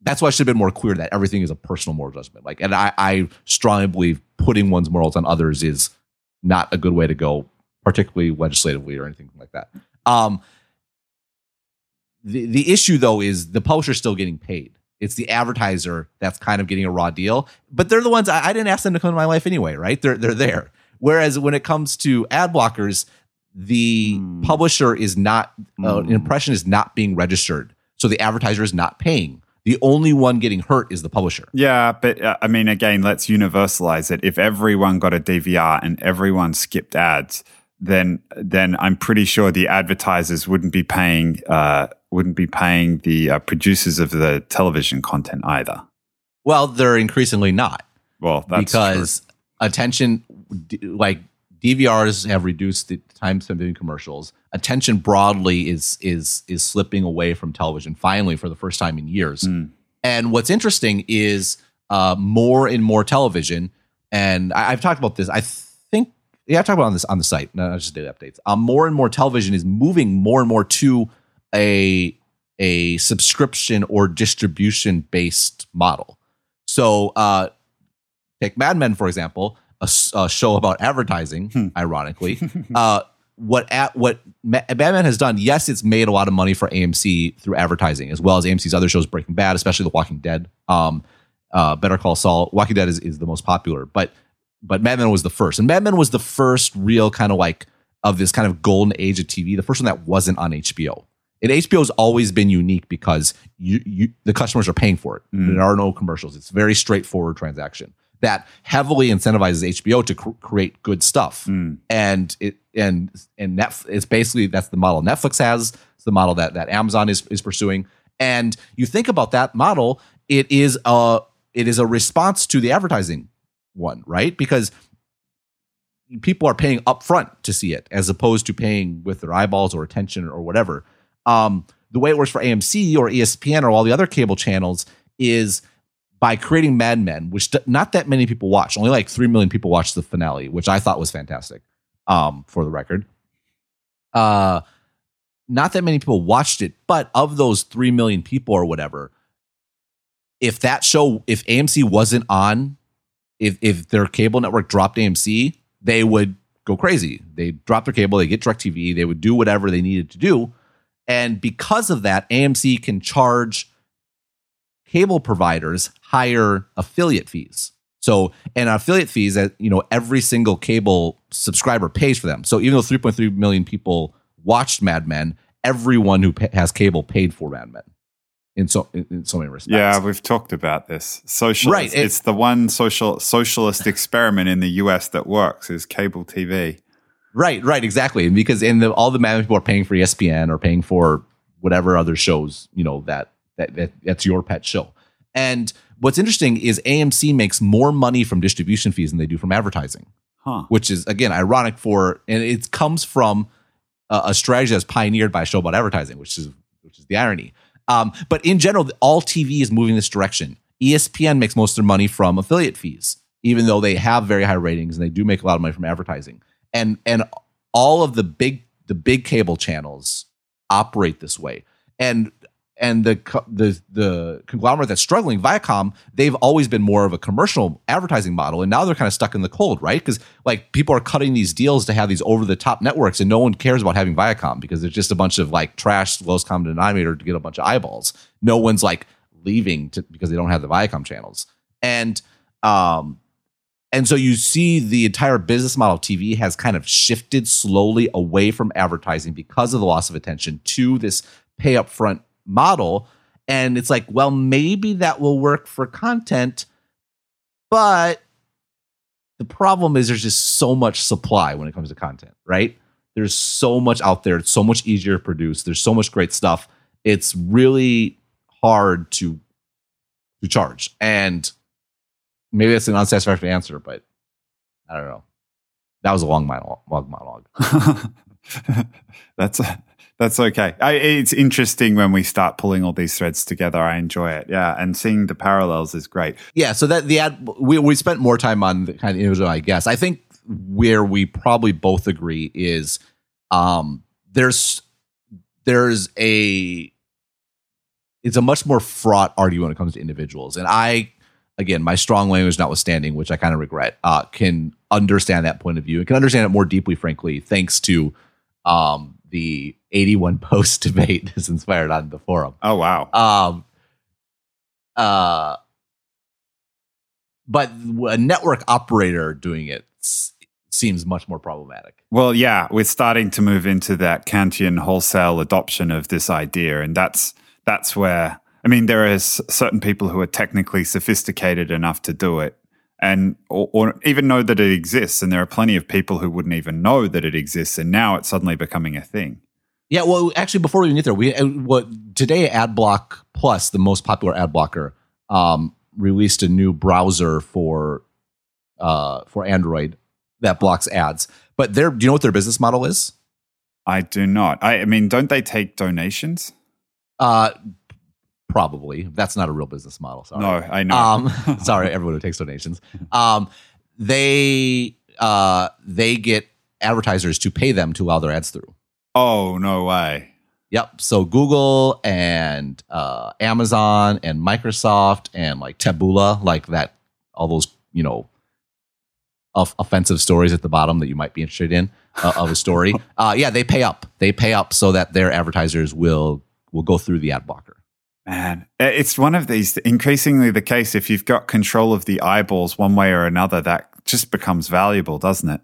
that's why I should have been more clear that everything is a personal moral judgment. Like, and I, I strongly believe putting one's morals on others is not a good way to go, particularly legislatively or anything like that. Um, the the issue though is the publisher's still getting paid. It's the advertiser that's kind of getting a raw deal, but they're the ones I, I didn't ask them to come to my life anyway, right? They're they're there. Whereas when it comes to ad blockers, the mm. publisher is not uh, mm. an impression is not being registered, so the advertiser is not paying. The only one getting hurt is the publisher. Yeah, but uh, I mean, again, let's universalize it. If everyone got a D V R and everyone skipped ads, then then I'm pretty sure the advertisers wouldn't be paying uh, wouldn't be paying the uh, producers of the television content either. Well, they're increasingly not. Well, that's because true. Attention, like D V Rs have reduced the time spent doing commercials. Attention broadly is is is slipping away from television, finally, for the first time in years. Mm. And what's interesting is uh, more and more television, and I, I've talked about this, I think, yeah, I've talked about on this on the site, no, I just did updates. Um, more and more television is moving more and more to a, a subscription or distribution-based model. So uh, take Mad Men, for example, A, a show about advertising, hmm. ironically. uh, what at, what Mad Men has done, yes, it's made a lot of money for A M C through advertising, as well as A M C's other shows, Breaking Bad, especially The Walking Dead, um, uh, Better Call Saul. Walking Dead is, is the most popular, but but Mad Men was the first. And Mad Men was the first real kind of like of this kind of golden age of T V, the first one that wasn't on H B O. And H B O's always been unique because you, you the customers are paying for it. Mm. There are no commercials. It's a very straightforward transaction that heavily incentivizes H B O to cr- create good stuff. Mm. And it and and Netf- it's basically, that's the model Netflix has. It's the model that, that Amazon is, is pursuing. And you think about that model, it is a it is a response to the advertising one, right? Because people are paying upfront to see it as opposed to paying with their eyeballs or attention or whatever. Um, the way it works for A M C or E S P N or all the other cable channels is by creating Mad Men, which not that many people watch. Only like three million people watched the finale, which I thought was fantastic, um, for the record. Uh, not that many people watched it, but of those three million people or whatever, if that show, if A M C wasn't on, if, if their cable network dropped A M C, they would go crazy. They drop their cable, they get DirecTV, they would do whatever they needed to do. And because of that, A M C can charge cable providers higher affiliate fees. So, and affiliate fees that, you know, every single cable subscriber pays for them. So even though three point three million people watched Mad Men, everyone who pay, has cable paid for Mad Men in so in, in so many respects. Yeah, we've talked about this. Social, right? It, it's the one social socialist experiment in the U S that works is cable T V. Right, right, exactly. And because in the, all the Mad Men people are paying for E S P N or paying for whatever other shows, you know, that. That, that that's your pet show. And what's interesting is A M C makes more money from distribution fees than they do from advertising, huh. which is, again, ironic for, and it comes from a, a strategy that's pioneered by a show about advertising, which is which is the irony. Um, but in general, all T V is moving this direction. E S P N makes most of their money from affiliate fees, even though they have very high ratings and they do make a lot of money from advertising. And and all of the big the big cable channels operate this way. And And the the the conglomerate that's struggling, Viacom, they've always been more of a commercial advertising model, and now they're kind of stuck in the cold, right? Because like people are cutting these deals to have these over the top networks, and no one cares about having Viacom because it's just a bunch of like trash, lowest common denominator to get a bunch of eyeballs. No one's like leaving to, because they don't have the Viacom channels, and um, and so you see the entire business model of T V has kind of shifted slowly away from advertising because of the loss of attention to this pay up front model. And it's like, well, maybe that will work for content, but the problem is there's just so much supply when it comes to content, right? There's so much out there. It's so much easier to produce. There's so much great stuff. It's really hard to to charge. And maybe that's an unsatisfactory answer, but I don't know. That was a long monologue. That's a That's okay. I, it's interesting when we start pulling all these threads together. I enjoy it. Yeah. And seeing the parallels is great. Yeah. So that the ad, we, we spent more time on the kind of individual, I guess. I think where we probably both agree is um, there's, there's a, it's a much more fraught argument when it comes to individuals. And I, again, my strong language notwithstanding, which I kind of regret, uh, can understand that point of view and can understand it more deeply, frankly, thanks to um, the eighty-one post debate that's inspired on the forum. Oh, wow. Um, uh, but a network operator doing it seems much more problematic. Well, yeah, we're starting to move into that Kantian wholesale adoption of this idea. And that's that's where, I mean, there are certain people who are technically sophisticated enough to do it and or, or even know that it exists. And there are plenty of people who wouldn't even know that it exists. And now it's suddenly becoming a thing. Yeah, well, actually, before we even get there, we what today Adblock Plus, the most popular ad blocker, um, released a new browser for uh, for Android that blocks ads. But their, do you know what their business model is? I do not. I, I mean, don't they take donations? Uh, probably. That's not a real business model. Sorry. No, I know. Um, sorry, everyone who takes donations. Um, they uh, they get advertisers to pay them to allow their ads through. Oh, no way. Yep. So Google and uh, Amazon and Microsoft and like Taboola, like that, all those, you know, of offensive stories at the bottom that you might be interested in uh, of a story. Uh, yeah, they pay up. They pay up so that their advertisers will will go through the ad blocker. Man, it's one of these, increasingly the case, if you've got control of the eyeballs one way or another, that just becomes valuable, doesn't it?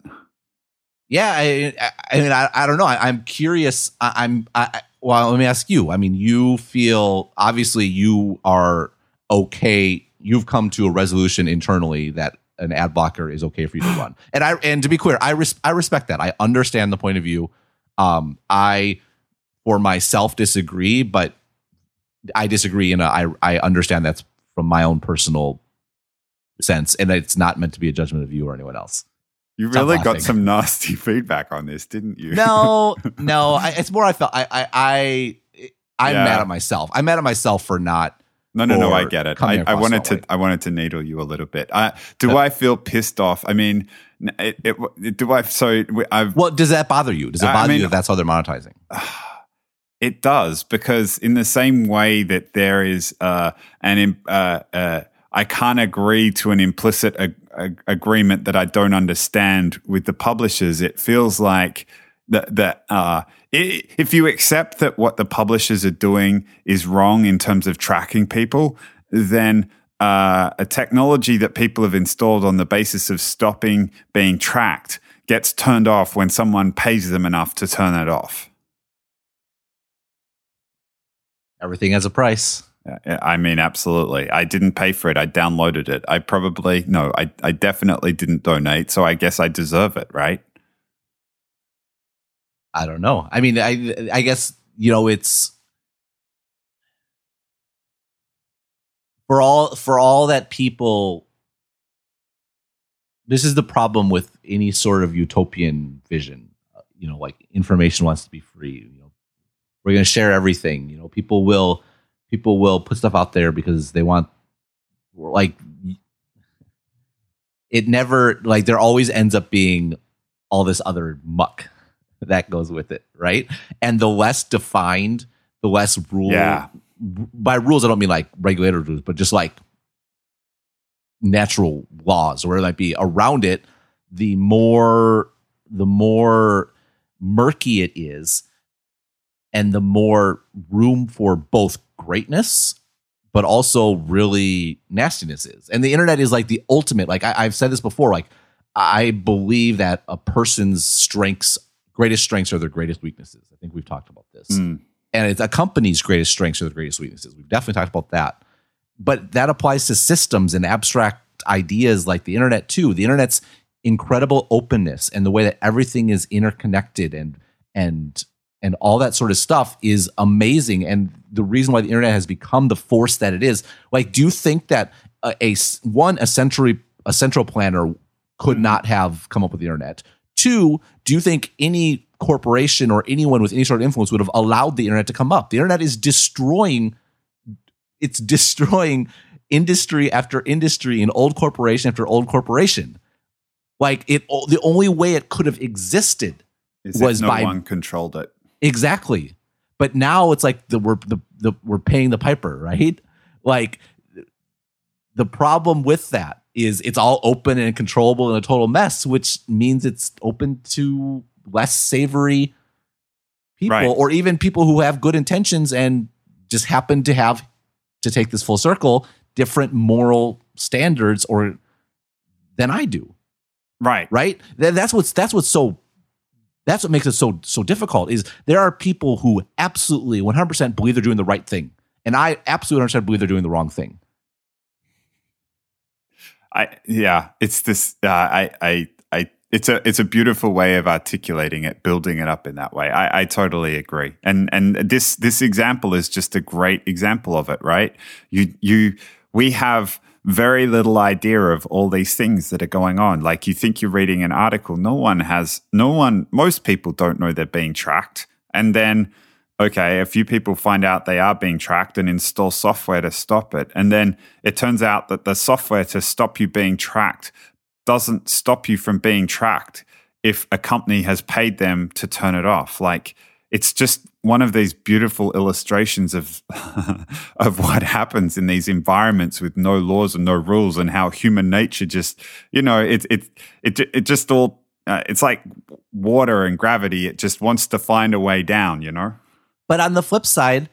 Yeah, I, I, I mean, I, I don't know. I, I'm curious. I, I'm I, well. Let me ask you. I mean, you feel obviously you are okay. You've come to a resolution internally that an ad blocker is okay for you to run. And I and to be clear, I res, I respect that. I understand the point of view. Um, I for myself disagree, but I disagree, and I I understand that's from my own personal sense, and it's not meant to be a judgment of you or anyone else. You really got some nasty feedback on this, didn't you? No, no. I, it's more I felt I I, I I'm yeah. mad at myself. I'm mad at myself for not. No, no, no. I get it. I, I wanted to. Way. I wanted to needle you a little bit. I, do uh, I feel pissed off? I mean, it, it, do I? So I've. Well, does that bother you? Does it bother I mean, you that that's how they're monetizing? It does, because in the same way that there is uh, an uh, uh, I can't agree to an implicit agreement. agreement that I don't understand with the publishers, it feels like that, that uh, it, if you accept that what the publishers are doing is wrong in terms of tracking people, then uh, a technology that people have installed on the basis of stopping being tracked gets turned off when someone pays them enough to turn it off. Everything has a price. I mean, absolutely. I didn't pay for it. I downloaded it. I probably, no, I, I definitely didn't donate. So I guess I deserve it, right? I don't know. I mean, I I guess, you know, it's for all for all that people, this is the problem with any sort of utopian vision. You know, like information wants to be free. You know, we're going to share everything. You know, people will. People will put stuff out there because they want, like, it never, like, there always ends up being all this other muck that goes with it, right? And the less defined, the less rule. Yeah. By rules, I don't mean like regulator rules, but just like natural laws, or where it might be around it, the more, the more murky it is, and the more room for both greatness, but also really nastiness is. And the internet is like the ultimate, like I, I've said this before, like I believe that a person's strengths, greatest strengths are their greatest weaknesses. I think we've talked about this. Mm. And it's a company's greatest strengths are their greatest weaknesses. We've definitely talked about that. But that applies to systems and abstract ideas like the internet too. The internet's incredible openness and the way that everything is interconnected and, and, and all that sort of stuff is amazing. And the reason why the internet has become the force that it is, like, do you think that a, a one, a century, a central planner could not have come up with the internet? Two, do you think any corporation or anyone with any sort of influence would have allowed the internet to come up? The internet is destroying, it's destroying industry after industry and old corporation after old corporation. Like it, the only way it could have existed is was if no by one controlled it. Exactly, but now it's like the we're the, the we're paying the piper, right? Like The problem with that is it's all open and controllable and a total mess, which means it's open to less savory people, right, or even people who have good intentions and just happen to have, to take this full circle, different moral standards or than I do. Right. Right. That's what's that's what's so that's what makes it so so difficult is there are people who absolutely one hundred percent believe they're doing the right thing. And I absolutely one hundred percent believe they're doing the wrong thing. I yeah, it's this uh, I I I it's a it's a beautiful way of articulating it, building it up in that way. I, I totally agree. And and this this example is just a great example of it, right? You you we have very little idea of all these things that are going on. Like you think you're reading an article, no one has no one most people don't know they're being tracked. And then okay, a few people find out they are being tracked and install software to stop it. And then it turns out that the software to stop you being tracked doesn't stop you from being tracked if a company has paid them to turn it off. Like it's just one of these beautiful illustrations of of what happens in these environments with no laws and no rules and how human nature just, you know, it it it it just all uh, it's like water and gravity. It just wants to find a way down, you know? But on the flip side,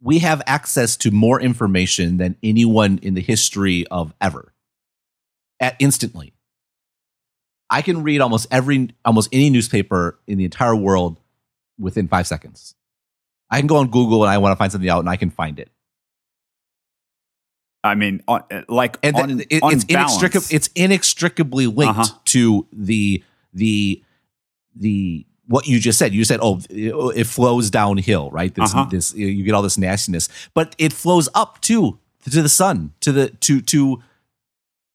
we have access to more information than anyone in the history of ever. At instantly. I can read almost every almost any newspaper in the entire world within five seconds. I can go on Google and I want to find something out and I can find it. I mean, on, like and on, it, on it's, inextric- it's inextricably linked uh-huh. to the the the what you just said. You said, oh, it flows downhill, right? This, uh-huh. this, you get all this nastiness, but it flows up too, to the sun, to the, to, to,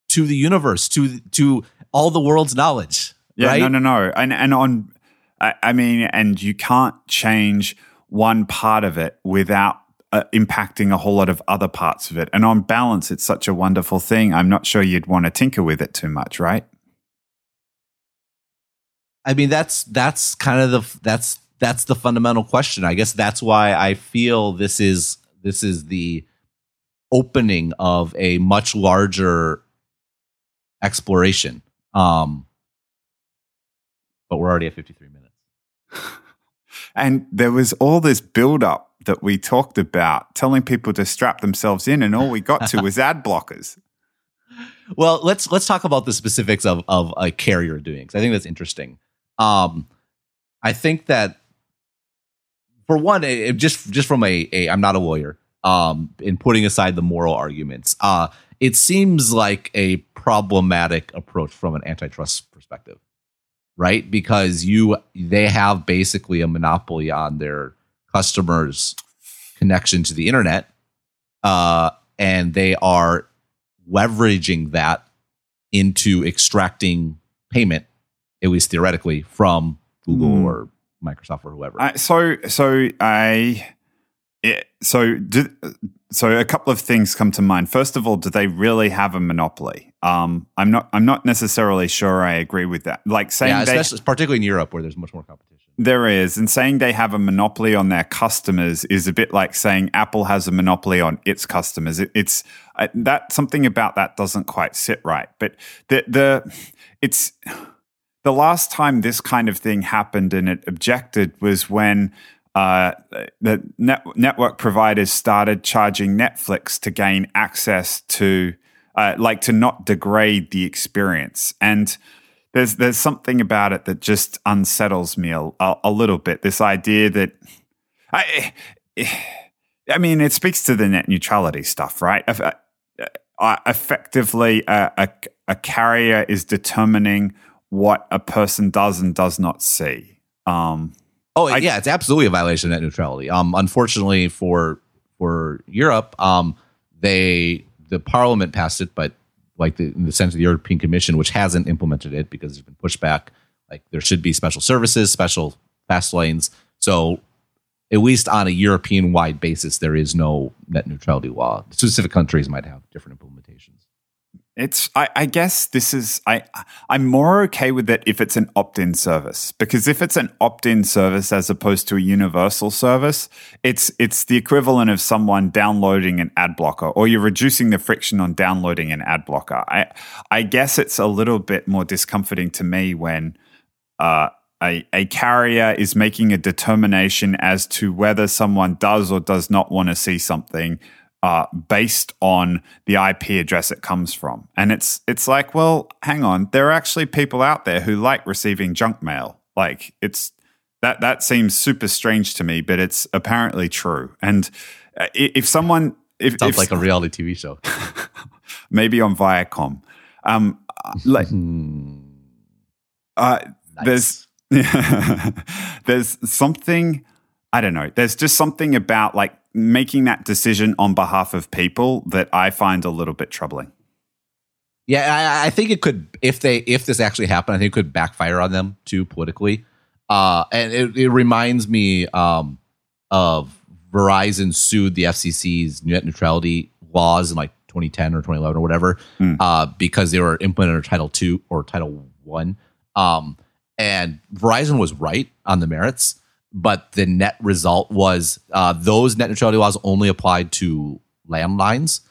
to the universe, to, to all the world's knowledge. Yeah, right? no, no, no. And, and on, I, I mean, and you can't change one part of it without uh, impacting a whole lot of other parts of it. And on balance, it's such a wonderful thing. I'm not sure you'd want to tinker with it too much, right? I mean, that's that's kind of the that's that's the fundamental question. I guess that's why I feel this is this is the opening of a much larger exploration. Um, but we're already at fifty-three minutes. And there was all this build-up that we talked about, telling people to strap themselves in, and all we got to was ad blockers. Well, let's let's talk about the specifics of of a carrier doing, because I think that's interesting. Um, I think that for one, it, just just from a, a I'm not a lawyer, um, in putting aside the moral arguments, uh, it seems like a problematic approach from an antitrust perspective, right? Because you they have basically a monopoly on their customers' connection to the internet, uh, and they are leveraging that into extracting payment, at least theoretically, from Google mm. or Microsoft or whoever. Uh, so, so I, it, so do, so a couple of things come to mind. First of all, do they really have a monopoly? Um, I'm not, I'm not necessarily sure I agree with that. Like saying, yeah, especially, they, particularly in Europe where there's much more competition. There is, and saying they have a monopoly on their customers is a bit like saying Apple has a monopoly on its customers. It, it's uh, that something about that doesn't quite sit right. But the the it's the last time this kind of thing happened and it objected was when uh, the net, network providers started charging Netflix to gain access to, uh, like, to not degrade the experience. And There's there's something about it that just unsettles me a, a little bit. This idea that, I, I mean, it speaks to the net neutrality stuff, right? Effectively, a, a, a carrier is determining what a person does and does not see. Um, oh, I, yeah, it's absolutely a violation of net neutrality. Um, unfortunately for for Europe, um, they the parliament passed it, but like the, in the sense of the European Commission, which hasn't implemented it because there's been pushback. Like there should be special services, special fast lanes. So at least on a European-wide basis, there is no net neutrality law. Specific countries might have different implementations. It's. I, I guess this is. I. I'm more okay with it if it's an opt-in service, because if it's an opt-in service as opposed to a universal service, it's it's the equivalent of someone downloading an ad blocker, or you're reducing the friction on downloading an ad blocker. I. I guess it's a little bit more discomforting to me when uh, a a carrier is making a determination as to whether someone does or does not want to see something. Uh, based on the I P address it comes from. And it's it's like, well, hang on, there are actually people out there who like receiving junk mail. Like, it's that that seems super strange to me, but it's apparently true. And uh, if someone... If, Sounds if, like a reality T V show. Maybe on Viacom. Um, like, uh, nice. There's there's something... I don't know. There's just something about like making that decision on behalf of people that I find a little bit troubling. Yeah, I, I think it could, if they if this actually happened, I think it could backfire on them too politically. Uh, and it, it reminds me um, of Verizon sued the F C C's net neutrality laws in like twenty ten or twenty eleven or whatever mm. uh, because they were implemented under Title two or Title one. Um, and Verizon was right on the merits. But the net result was uh, those net neutrality laws only applied to landlines,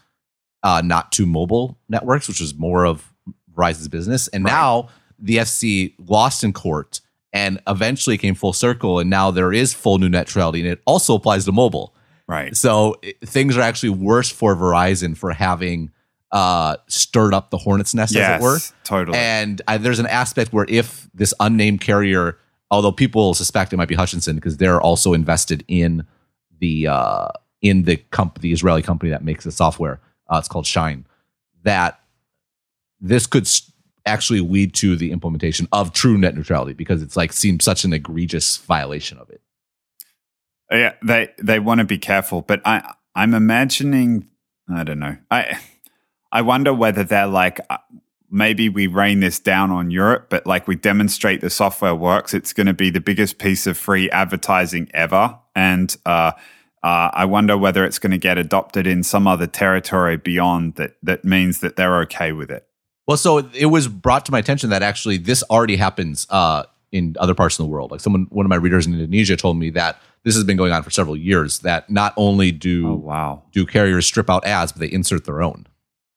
uh, not to mobile networks, which was more of Verizon's business. And right. Now the F C C lost in court and eventually came full circle. And now there is full new net neutrality, and it also applies to mobile. Right. So it, things are actually worse for Verizon for having uh, stirred up the hornet's nest, yes, as it were. Totally. And uh, there's an aspect where if this unnamed carrier, although people suspect it might be Hutchinson because they're also invested in the uh, in the comp- the Israeli company that makes the software. Uh, it's called Shine. That this could actually lead to the implementation of true net neutrality because it's like seems such an egregious violation of it. Yeah, they they want to be careful, but I I'm imagining I don't know I I wonder whether they're like. Maybe we rain this down on Europe, but like we demonstrate the software works. It's going to be the biggest piece of free advertising ever. And uh, uh, I wonder whether it's going to get adopted in some other territory beyond that. That means that they're okay with it. Well, so it was brought to my attention that actually this already happens uh, in other parts of the world. Like someone, one of my readers in Indonesia told me that this has been going on for several years, that not only do, oh, wow. do carriers strip out ads, but they insert their own.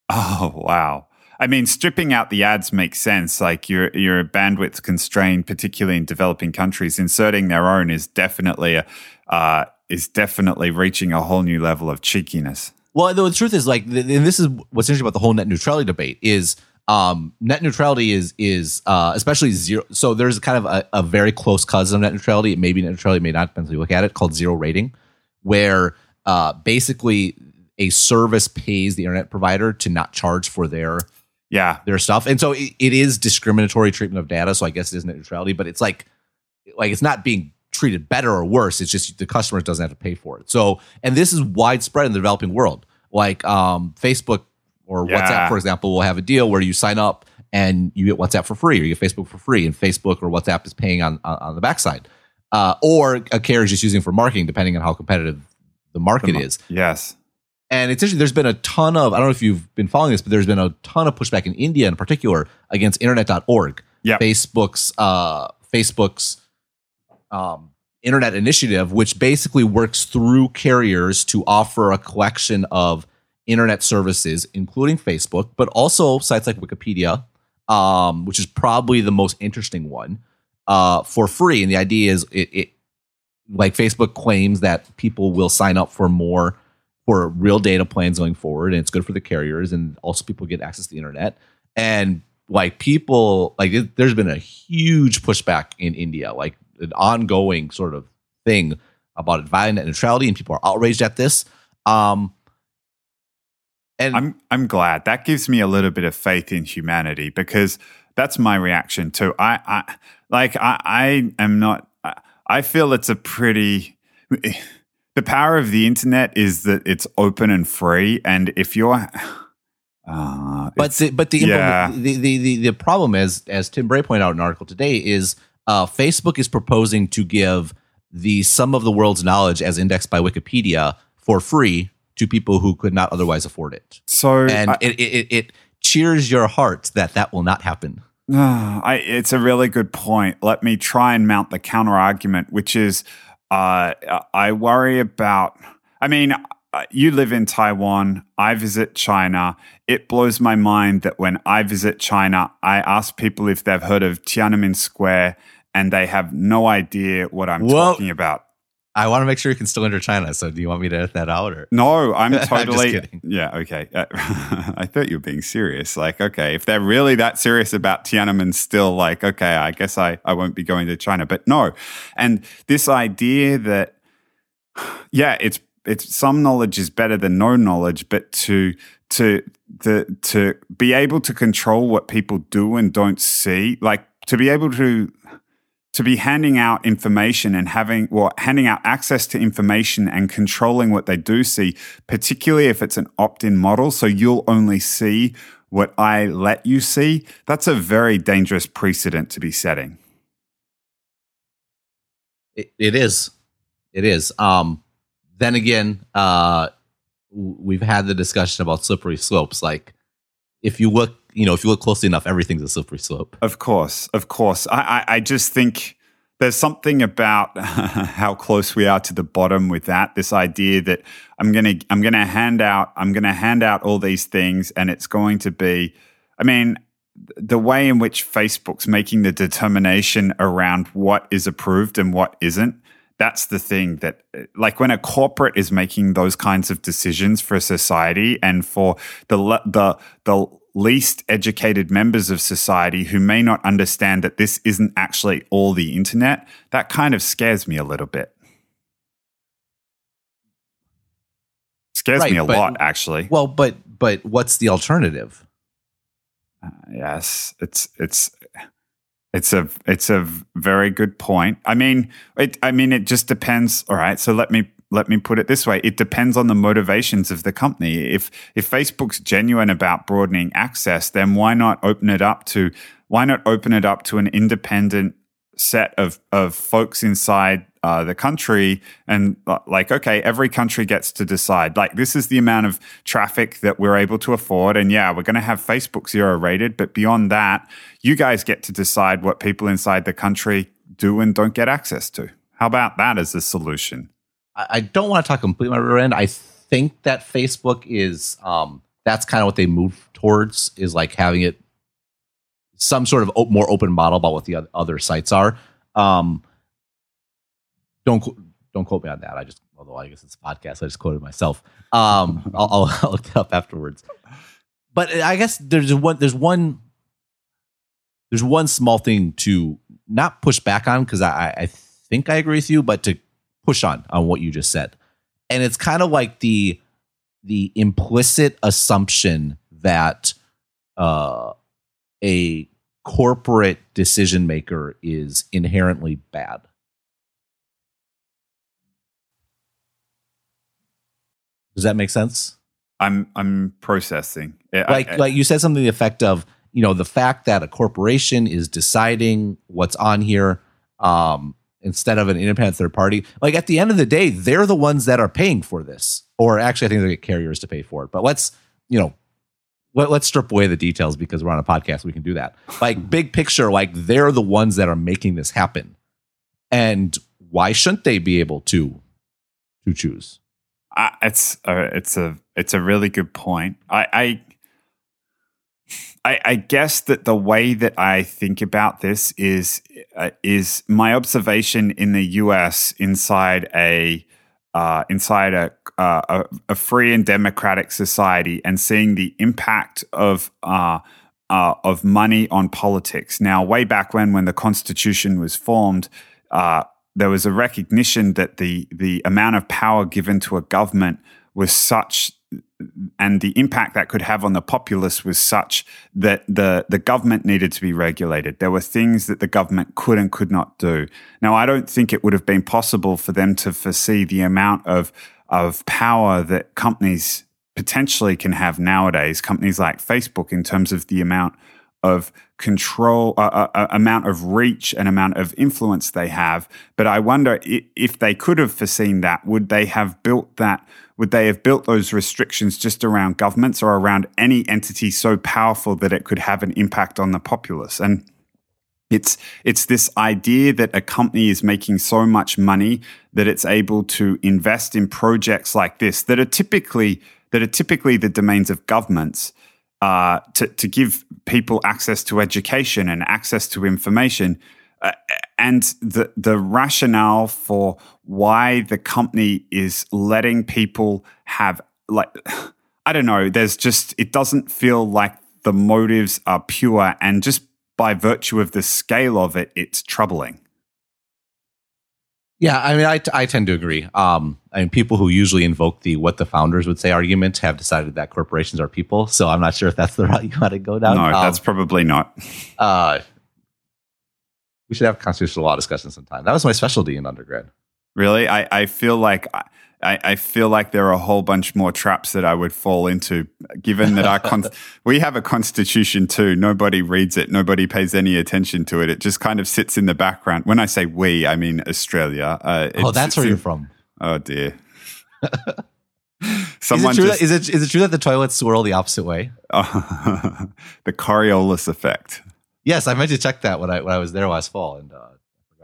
Oh, wow. I mean, stripping out the ads makes sense. Like you're you're bandwidth constrained, particularly in developing countries. Inserting their own is definitely a, uh, is definitely reaching a whole new level of cheekiness. Well, the truth is, like, and this is what's interesting about the whole net neutrality debate is um, net neutrality is is uh, especially zero. So there's kind of a, a very close cousin of net neutrality. It may be net neutrality, may not, depends on how you look at it. Called zero rating, where uh, basically a service pays the internet provider to not charge for their Yeah, their stuff, and so it, it is discriminatory treatment of data. So I guess it isn't net neutrality, but it's like, like it's not being treated better or worse. It's just the customer doesn't have to pay for it. So, and this is widespread in the developing world. Like um, Facebook or yeah. WhatsApp, for example, will have a deal where you sign up and you get WhatsApp for free, or you get Facebook for free, and Facebook or WhatsApp is paying on on, on the backside, uh, or a carrier is just using for marketing, depending on how competitive the market the, is. Yes. And it's interesting, there's been a ton of, I don't know if you've been following this, but there's been a ton of pushback in India in particular against Internet dot org, yep. Facebook's uh, Facebook's um, internet initiative, which basically works through carriers to offer a collection of internet services, including Facebook, but also sites like Wikipedia, um, which is probably the most interesting one, uh, for free. And the idea is, it, it like Facebook claims that people will sign up for more for real data plans going forward, and it's good for the carriers, and also people get access to the internet. And like people, like it, there's been a huge pushback in India, like an ongoing sort of thing about violating net neutrality, and people are outraged at this. Um, and I'm I'm glad that gives me a little bit of faith in humanity, because that's my reaction too. I I like I I am not. I feel it's a pretty. The power of the internet is that it's open and free, and if you're, uh, but the, but the, yeah. the, the the the problem is, as Tim Bray pointed out in an article today, is uh, Facebook is proposing to give the sum of the world's knowledge as indexed by Wikipedia for free to people who could not otherwise afford it. So, and I, it, it it cheers your heart that that will not happen? Uh, I, it's a really good point. Let me try and mount the counter argument, which is uh, I worry about, I mean, you live in Taiwan, I visit China. It blows my mind that when I visit China, I ask people if they've heard of Tiananmen Square and they have no idea what I'm well, talking about. I want to make sure you can still enter China, so do you want me to edit that out? Or? No, I'm totally... I'm just kidding. Yeah, okay. Uh, I thought you were being serious. Like, okay, if they're really that serious about Tiananmen still, like, okay, I guess I, I won't be going to China. But no. And this idea that, yeah, it's it's some knowledge is better than no knowledge, but to to to to be able to control what people do and don't see, like to be able to... to be handing out information and having, well, handing out access to information and controlling what they do see, particularly if it's an opt-in model, so you'll only see what I let you see, that's a very dangerous precedent to be setting. It, it is. It is. Um, then again, uh, we've had the discussion about slippery slopes. Like, if you look, you know, if you look closely enough, everything's a slippery slope. Of course, of course. I, I, I just think there's something about how close we are to the bottom with that. This idea that I'm gonna, I'm gonna hand out, I'm gonna hand out all these things, and it's going to be, I mean, the way in which Facebook's making the determination around what is approved and what isn't. That's the thing that, like, when a corporate is making those kinds of decisions for society and for the the the. least educated members of society who may not understand that this isn't actually all the internet, that kind of scares me a little bit. Scares right, me a but, lot, actually. Well, but but what's the alternative? Uh, yes, it's it's it's a it's a very good point. I mean, it I mean it just depends. All right, so let me. Let me put it this way. It depends on the motivations of the company. If if Facebook's genuine about broadening access, then why not open it up to why not open it up to an independent set of, of folks inside uh, the country and like, okay, every country gets to decide. Like, this is the amount of traffic that we're able to afford. And yeah, we're going to have Facebook zero rated. But beyond that, you guys get to decide what people inside the country do and don't get access to. How about that as a solution? I don't want to talk completely on my rear end. I think that Facebook is, um, that's kind of what they move towards, is like having it some sort of op- more open model about what the other sites are. Um, don't don't quote me on that. I just, although I guess it's a podcast, I just quoted myself. Um, I'll, I'll, I'll look it up afterwards. But I guess there's one there's one there's one small thing to not push back on, because I, I think I agree with you, but to push on on what you just said. And it's kind of like the the implicit assumption that uh, a corporate decision maker is inherently bad. Does that make sense? I'm I'm processing. Yeah, like I, I, like you said something to the effect of, you know, the fact that a corporation is deciding what's on here, um, instead of an independent third party. Like, at the end of the day, they're the ones that are paying for this. Or actually, I think they get carriers to pay for it. But let's, you know, let, let's strip away the details, because we're on a podcast. We can do that. Like, big picture, like, they're the ones that are making this happen. And why shouldn't they be able to to choose? Uh, it's a, it's a it's a really good point. I. I I, I guess that the way that I think about this is uh, is my observation in the U S inside a uh, inside a, uh, a free and democratic society, and seeing the impact of uh, uh, of money on politics. Now, way back when, when the Constitution was formed, uh, there was a recognition that the the amount of power given to a government was such, and the impact that could have on the populace was such, that the, the government needed to be regulated. There were things that the government could and could not do. Now, I don't think it would have been possible for them to foresee the amount of, of power that companies potentially can have nowadays, companies like Facebook, in terms of the amount of control, uh, uh, amount of reach and amount of influence they have. But I wonder if they could have foreseen that, would they have built that? Would they have built those restrictions just around governments or around any entity so powerful that it could have an impact on the populace? And It's it's this idea that a company is making so much money that it's able to invest in projects like this that are typically that are typically the domains of governments, uh, to to give people access to education and access to information, uh, and the the rationale for why the company is letting people have, like, I don't know. There's just, it doesn't feel like the motives are pure, and just by virtue of the scale of it, it's troubling. Yeah, I mean, I, t- I tend to agree. Um, I mean, people who usually invoke the what the founders would say argument have decided that corporations are people, so I'm not sure if that's the route you want to go down. No, um, that's probably not. uh, we should have constitutional law discussion sometime. That was my specialty in undergrad. Really? I, I feel like... I- I, I feel like there are a whole bunch more traps that I would fall into, given that our con- we have a constitution too. Nobody reads it. Nobody pays any attention to it. It just kind of sits in the background. When I say we, I mean Australia. Uh, oh, that's where you're in- from. Oh, dear. Someone is, it true just- that, is, it, is it true that the toilets swirl the opposite way? Oh, the Coriolis effect. Yes, I meant to check that when I when I was there last fall, and uh,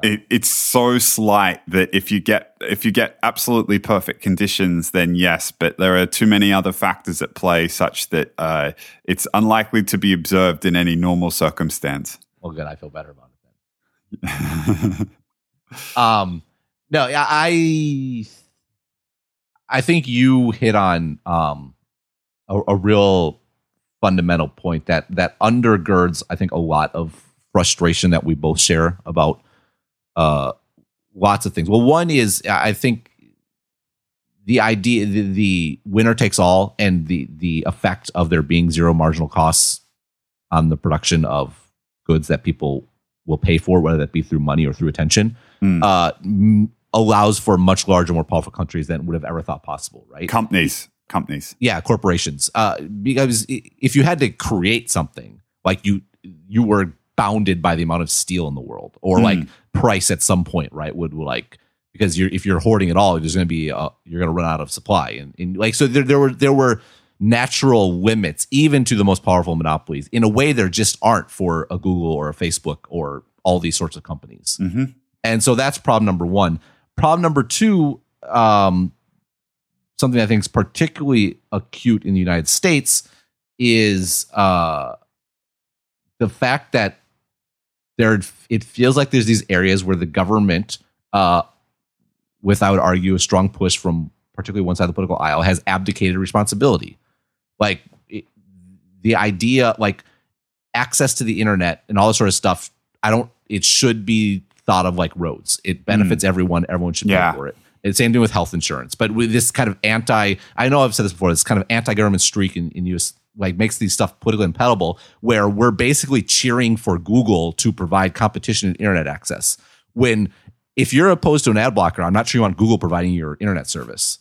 It, it's so slight that if you get if you get absolutely perfect conditions, then yes, but there are too many other factors at play such that uh, it's unlikely to be observed in any normal circumstance. Well, good. I feel better about it then. um, no, I I think you hit on um, a, a real fundamental point that that undergirds, I think, a lot of frustration that we both share about Uh, lots of things. Well, one is, I think, the idea, the, the winner takes all, and the the effect of there being zero marginal costs on the production of goods that people will pay for, whether that be through money or through attention, mm. uh, m- allows for much larger, more powerful countries than would have ever thought possible, right? Companies. Companies. Yeah, corporations. Uh, because if you had to create something, like you, you were bounded by the amount of steel in the world, or mm. like price at some point, right? Would, would like, because you're, if you're hoarding it all, there's going to be a, you're going to run out of supply, and, and like so there, there were there were natural limits even to the most powerful monopolies. In a way, there just aren't for a Google or a Facebook or all these sorts of companies. Mm-hmm. And so that's problem number one. Problem number two, um, something I think is particularly acute in the United States is uh, the fact that there, it feels like there's these areas where the government, uh, with, I would argue, a strong push from particularly one side of the political aisle, has abdicated responsibility. Like it, the idea, like access to the internet and all this sort of stuff, I don't, it should be thought of like roads. It benefits mm. everyone. Everyone should yeah. pay for it. And same thing with health insurance. But with this kind of anti, I know I've said this before, this kind of anti-government streak in, in U S like makes these stuff politically impalpable, where we're basically cheering for Google to provide competition and internet access. When, if you're opposed to an ad blocker, I'm not sure you want Google providing your internet service,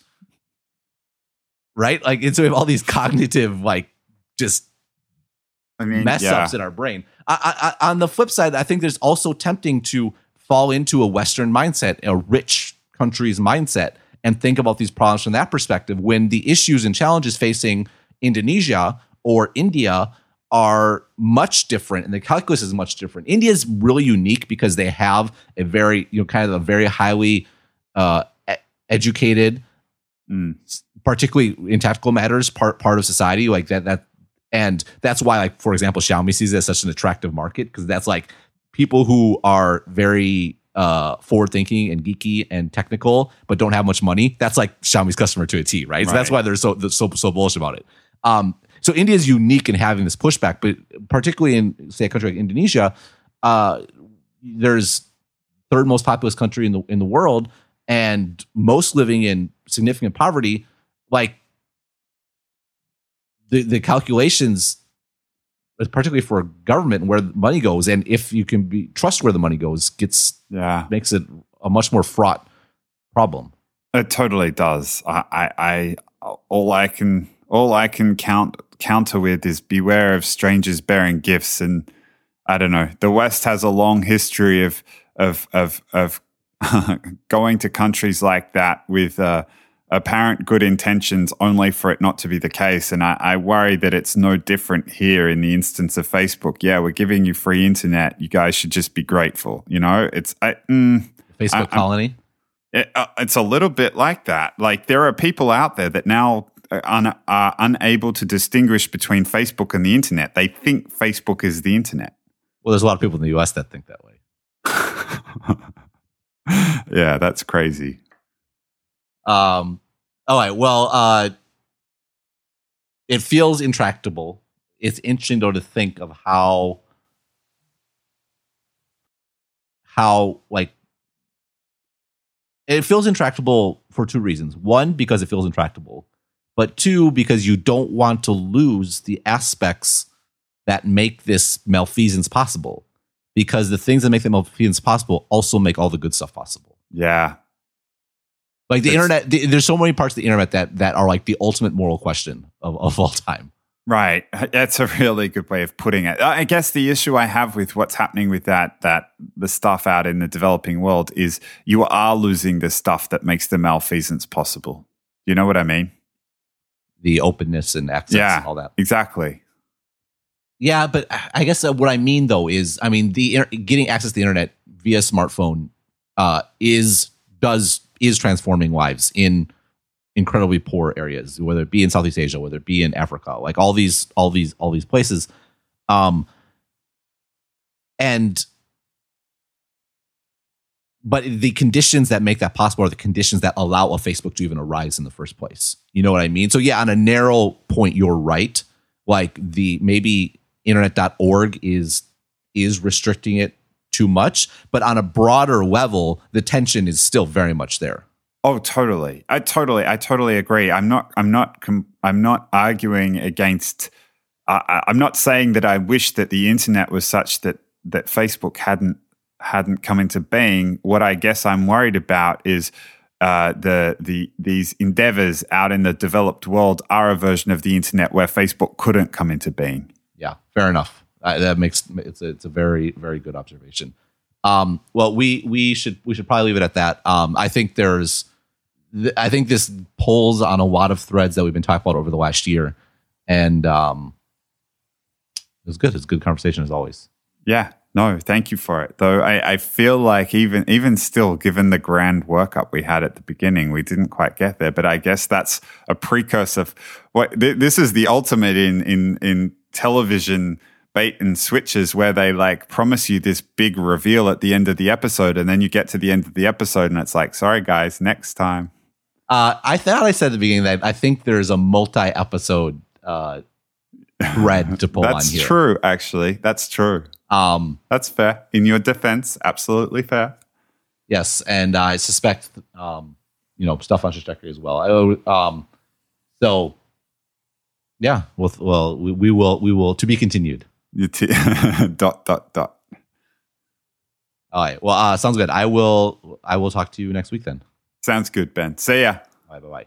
right? Like, and so we have all these cognitive, like, just I mean, mess yeah. ups in our brain. I, I, on the flip side, I think there's also tempting to fall into a Western mindset, a rich country's mindset, and think about these problems from that perspective, when the issues and challenges facing Indonesia or India are much different, and the calculus is much different. India is really unique because they have a very, you know, kind of a very highly uh, educated, mm. particularly in tactical matters, part part of society like that. That and that's why, like, for example, Xiaomi sees it as such an attractive market, because that's like people who are very uh, forward thinking and geeky and technical, but don't have much money. That's like Xiaomi's customer to a T, right? right? So that's why they're so so so bullish about it. Um, so India is unique in having this pushback, but particularly in, say, a country like Indonesia, uh, there's third most populous country in the in the world, and most living in significant poverty. Like the the calculations, particularly for a government, where the money goes, and if you can be trust where the money goes, gets yeah. makes it a much more fraught problem. It totally does. I I, I all I can. All I can count counter with is beware of strangers bearing gifts. And I don't know, the West has a long history of of of of going to countries like that with uh, apparent good intentions, only for it not to be the case. And I, I worry that it's no different here in the instance of Facebook. Yeah, we're giving you free internet. You guys should just be grateful. You know, it's I, mm, Facebook I, colony. It, uh, it's a little bit like that. Like there are people out there that now are, un- are unable to distinguish between Facebook and the internet. They think Facebook is the internet. Well, there's a lot of people in the U S that think that way. Yeah, that's crazy. Um, all right. Well, uh, it feels intractable. It's interesting though to think of how, how like, it feels intractable for two reasons. One, because it feels intractable. But two, because you don't want to lose the aspects that make this malfeasance possible. Because the things that make the malfeasance possible also make all the good stuff possible. Yeah. Like the it's, internet, the, there's so many parts of the internet that that are like the ultimate moral question of, of all time. Right. That's a really good way of putting it. I guess the issue I have with what's happening with that, that the stuff out in the developing world is you are losing the stuff that makes the malfeasance possible. You know what I mean? The openness and access yeah, and all that. Exactly. Yeah, but I guess what I mean, though, is, I mean, the getting access to the internet via smartphone uh, is does is transforming lives in incredibly poor areas, whether it be in Southeast Asia, whether it be in Africa, like all these, all these, all these places. Um, and, but the conditions that make that possible are the conditions that allow a Facebook to even arise in the first place. You know what I mean? So yeah, on a narrow point, you're right. Like the, maybe internet dot org is, is restricting it too much, but on a broader level, the tension is still very much there. Oh, totally. I totally, I totally agree. I'm not, I'm not, I'm not arguing against, uh, I'm not saying that I wish that the internet was such that, that Facebook hadn't, hadn't come into being. What I guess I'm worried about is uh, the, the, these endeavors out in the developed world are a version of the internet where Facebook couldn't come into being. Yeah, fair enough. Uh, that makes, it's a, it's a very, very good observation. Um, well, we, we should, we should probably leave it at that. Um, I think there's, I think this pulls on a lot of threads that we've been talking about over the last year. And um, it was good. It's a good conversation as always. Yeah. No, thank you for it. Though I, I feel like even even still, given the grand workup we had at the beginning, we didn't quite get there. But I guess that's a precursor of what th- this is the ultimate in in in television bait and switches, where they like promise you this big reveal at the end of the episode, and then you get to the end of the episode and it's like, sorry guys, next time. Uh, I thought I said at the beginning that I think there's a multi-episode uh, thread to pull on here. That's true, actually. That's true. Um, That's fair. In your defense, absolutely fair. Yes, and I suspect um, you know, stuff on Stratechery as well. I, um, so yeah, well, well we, we will we will to be continued. T- dot dot dot. All right. Well, uh, sounds good. I will. I will talk to you next week then. Sounds good, Ben. See ya. Bye bye.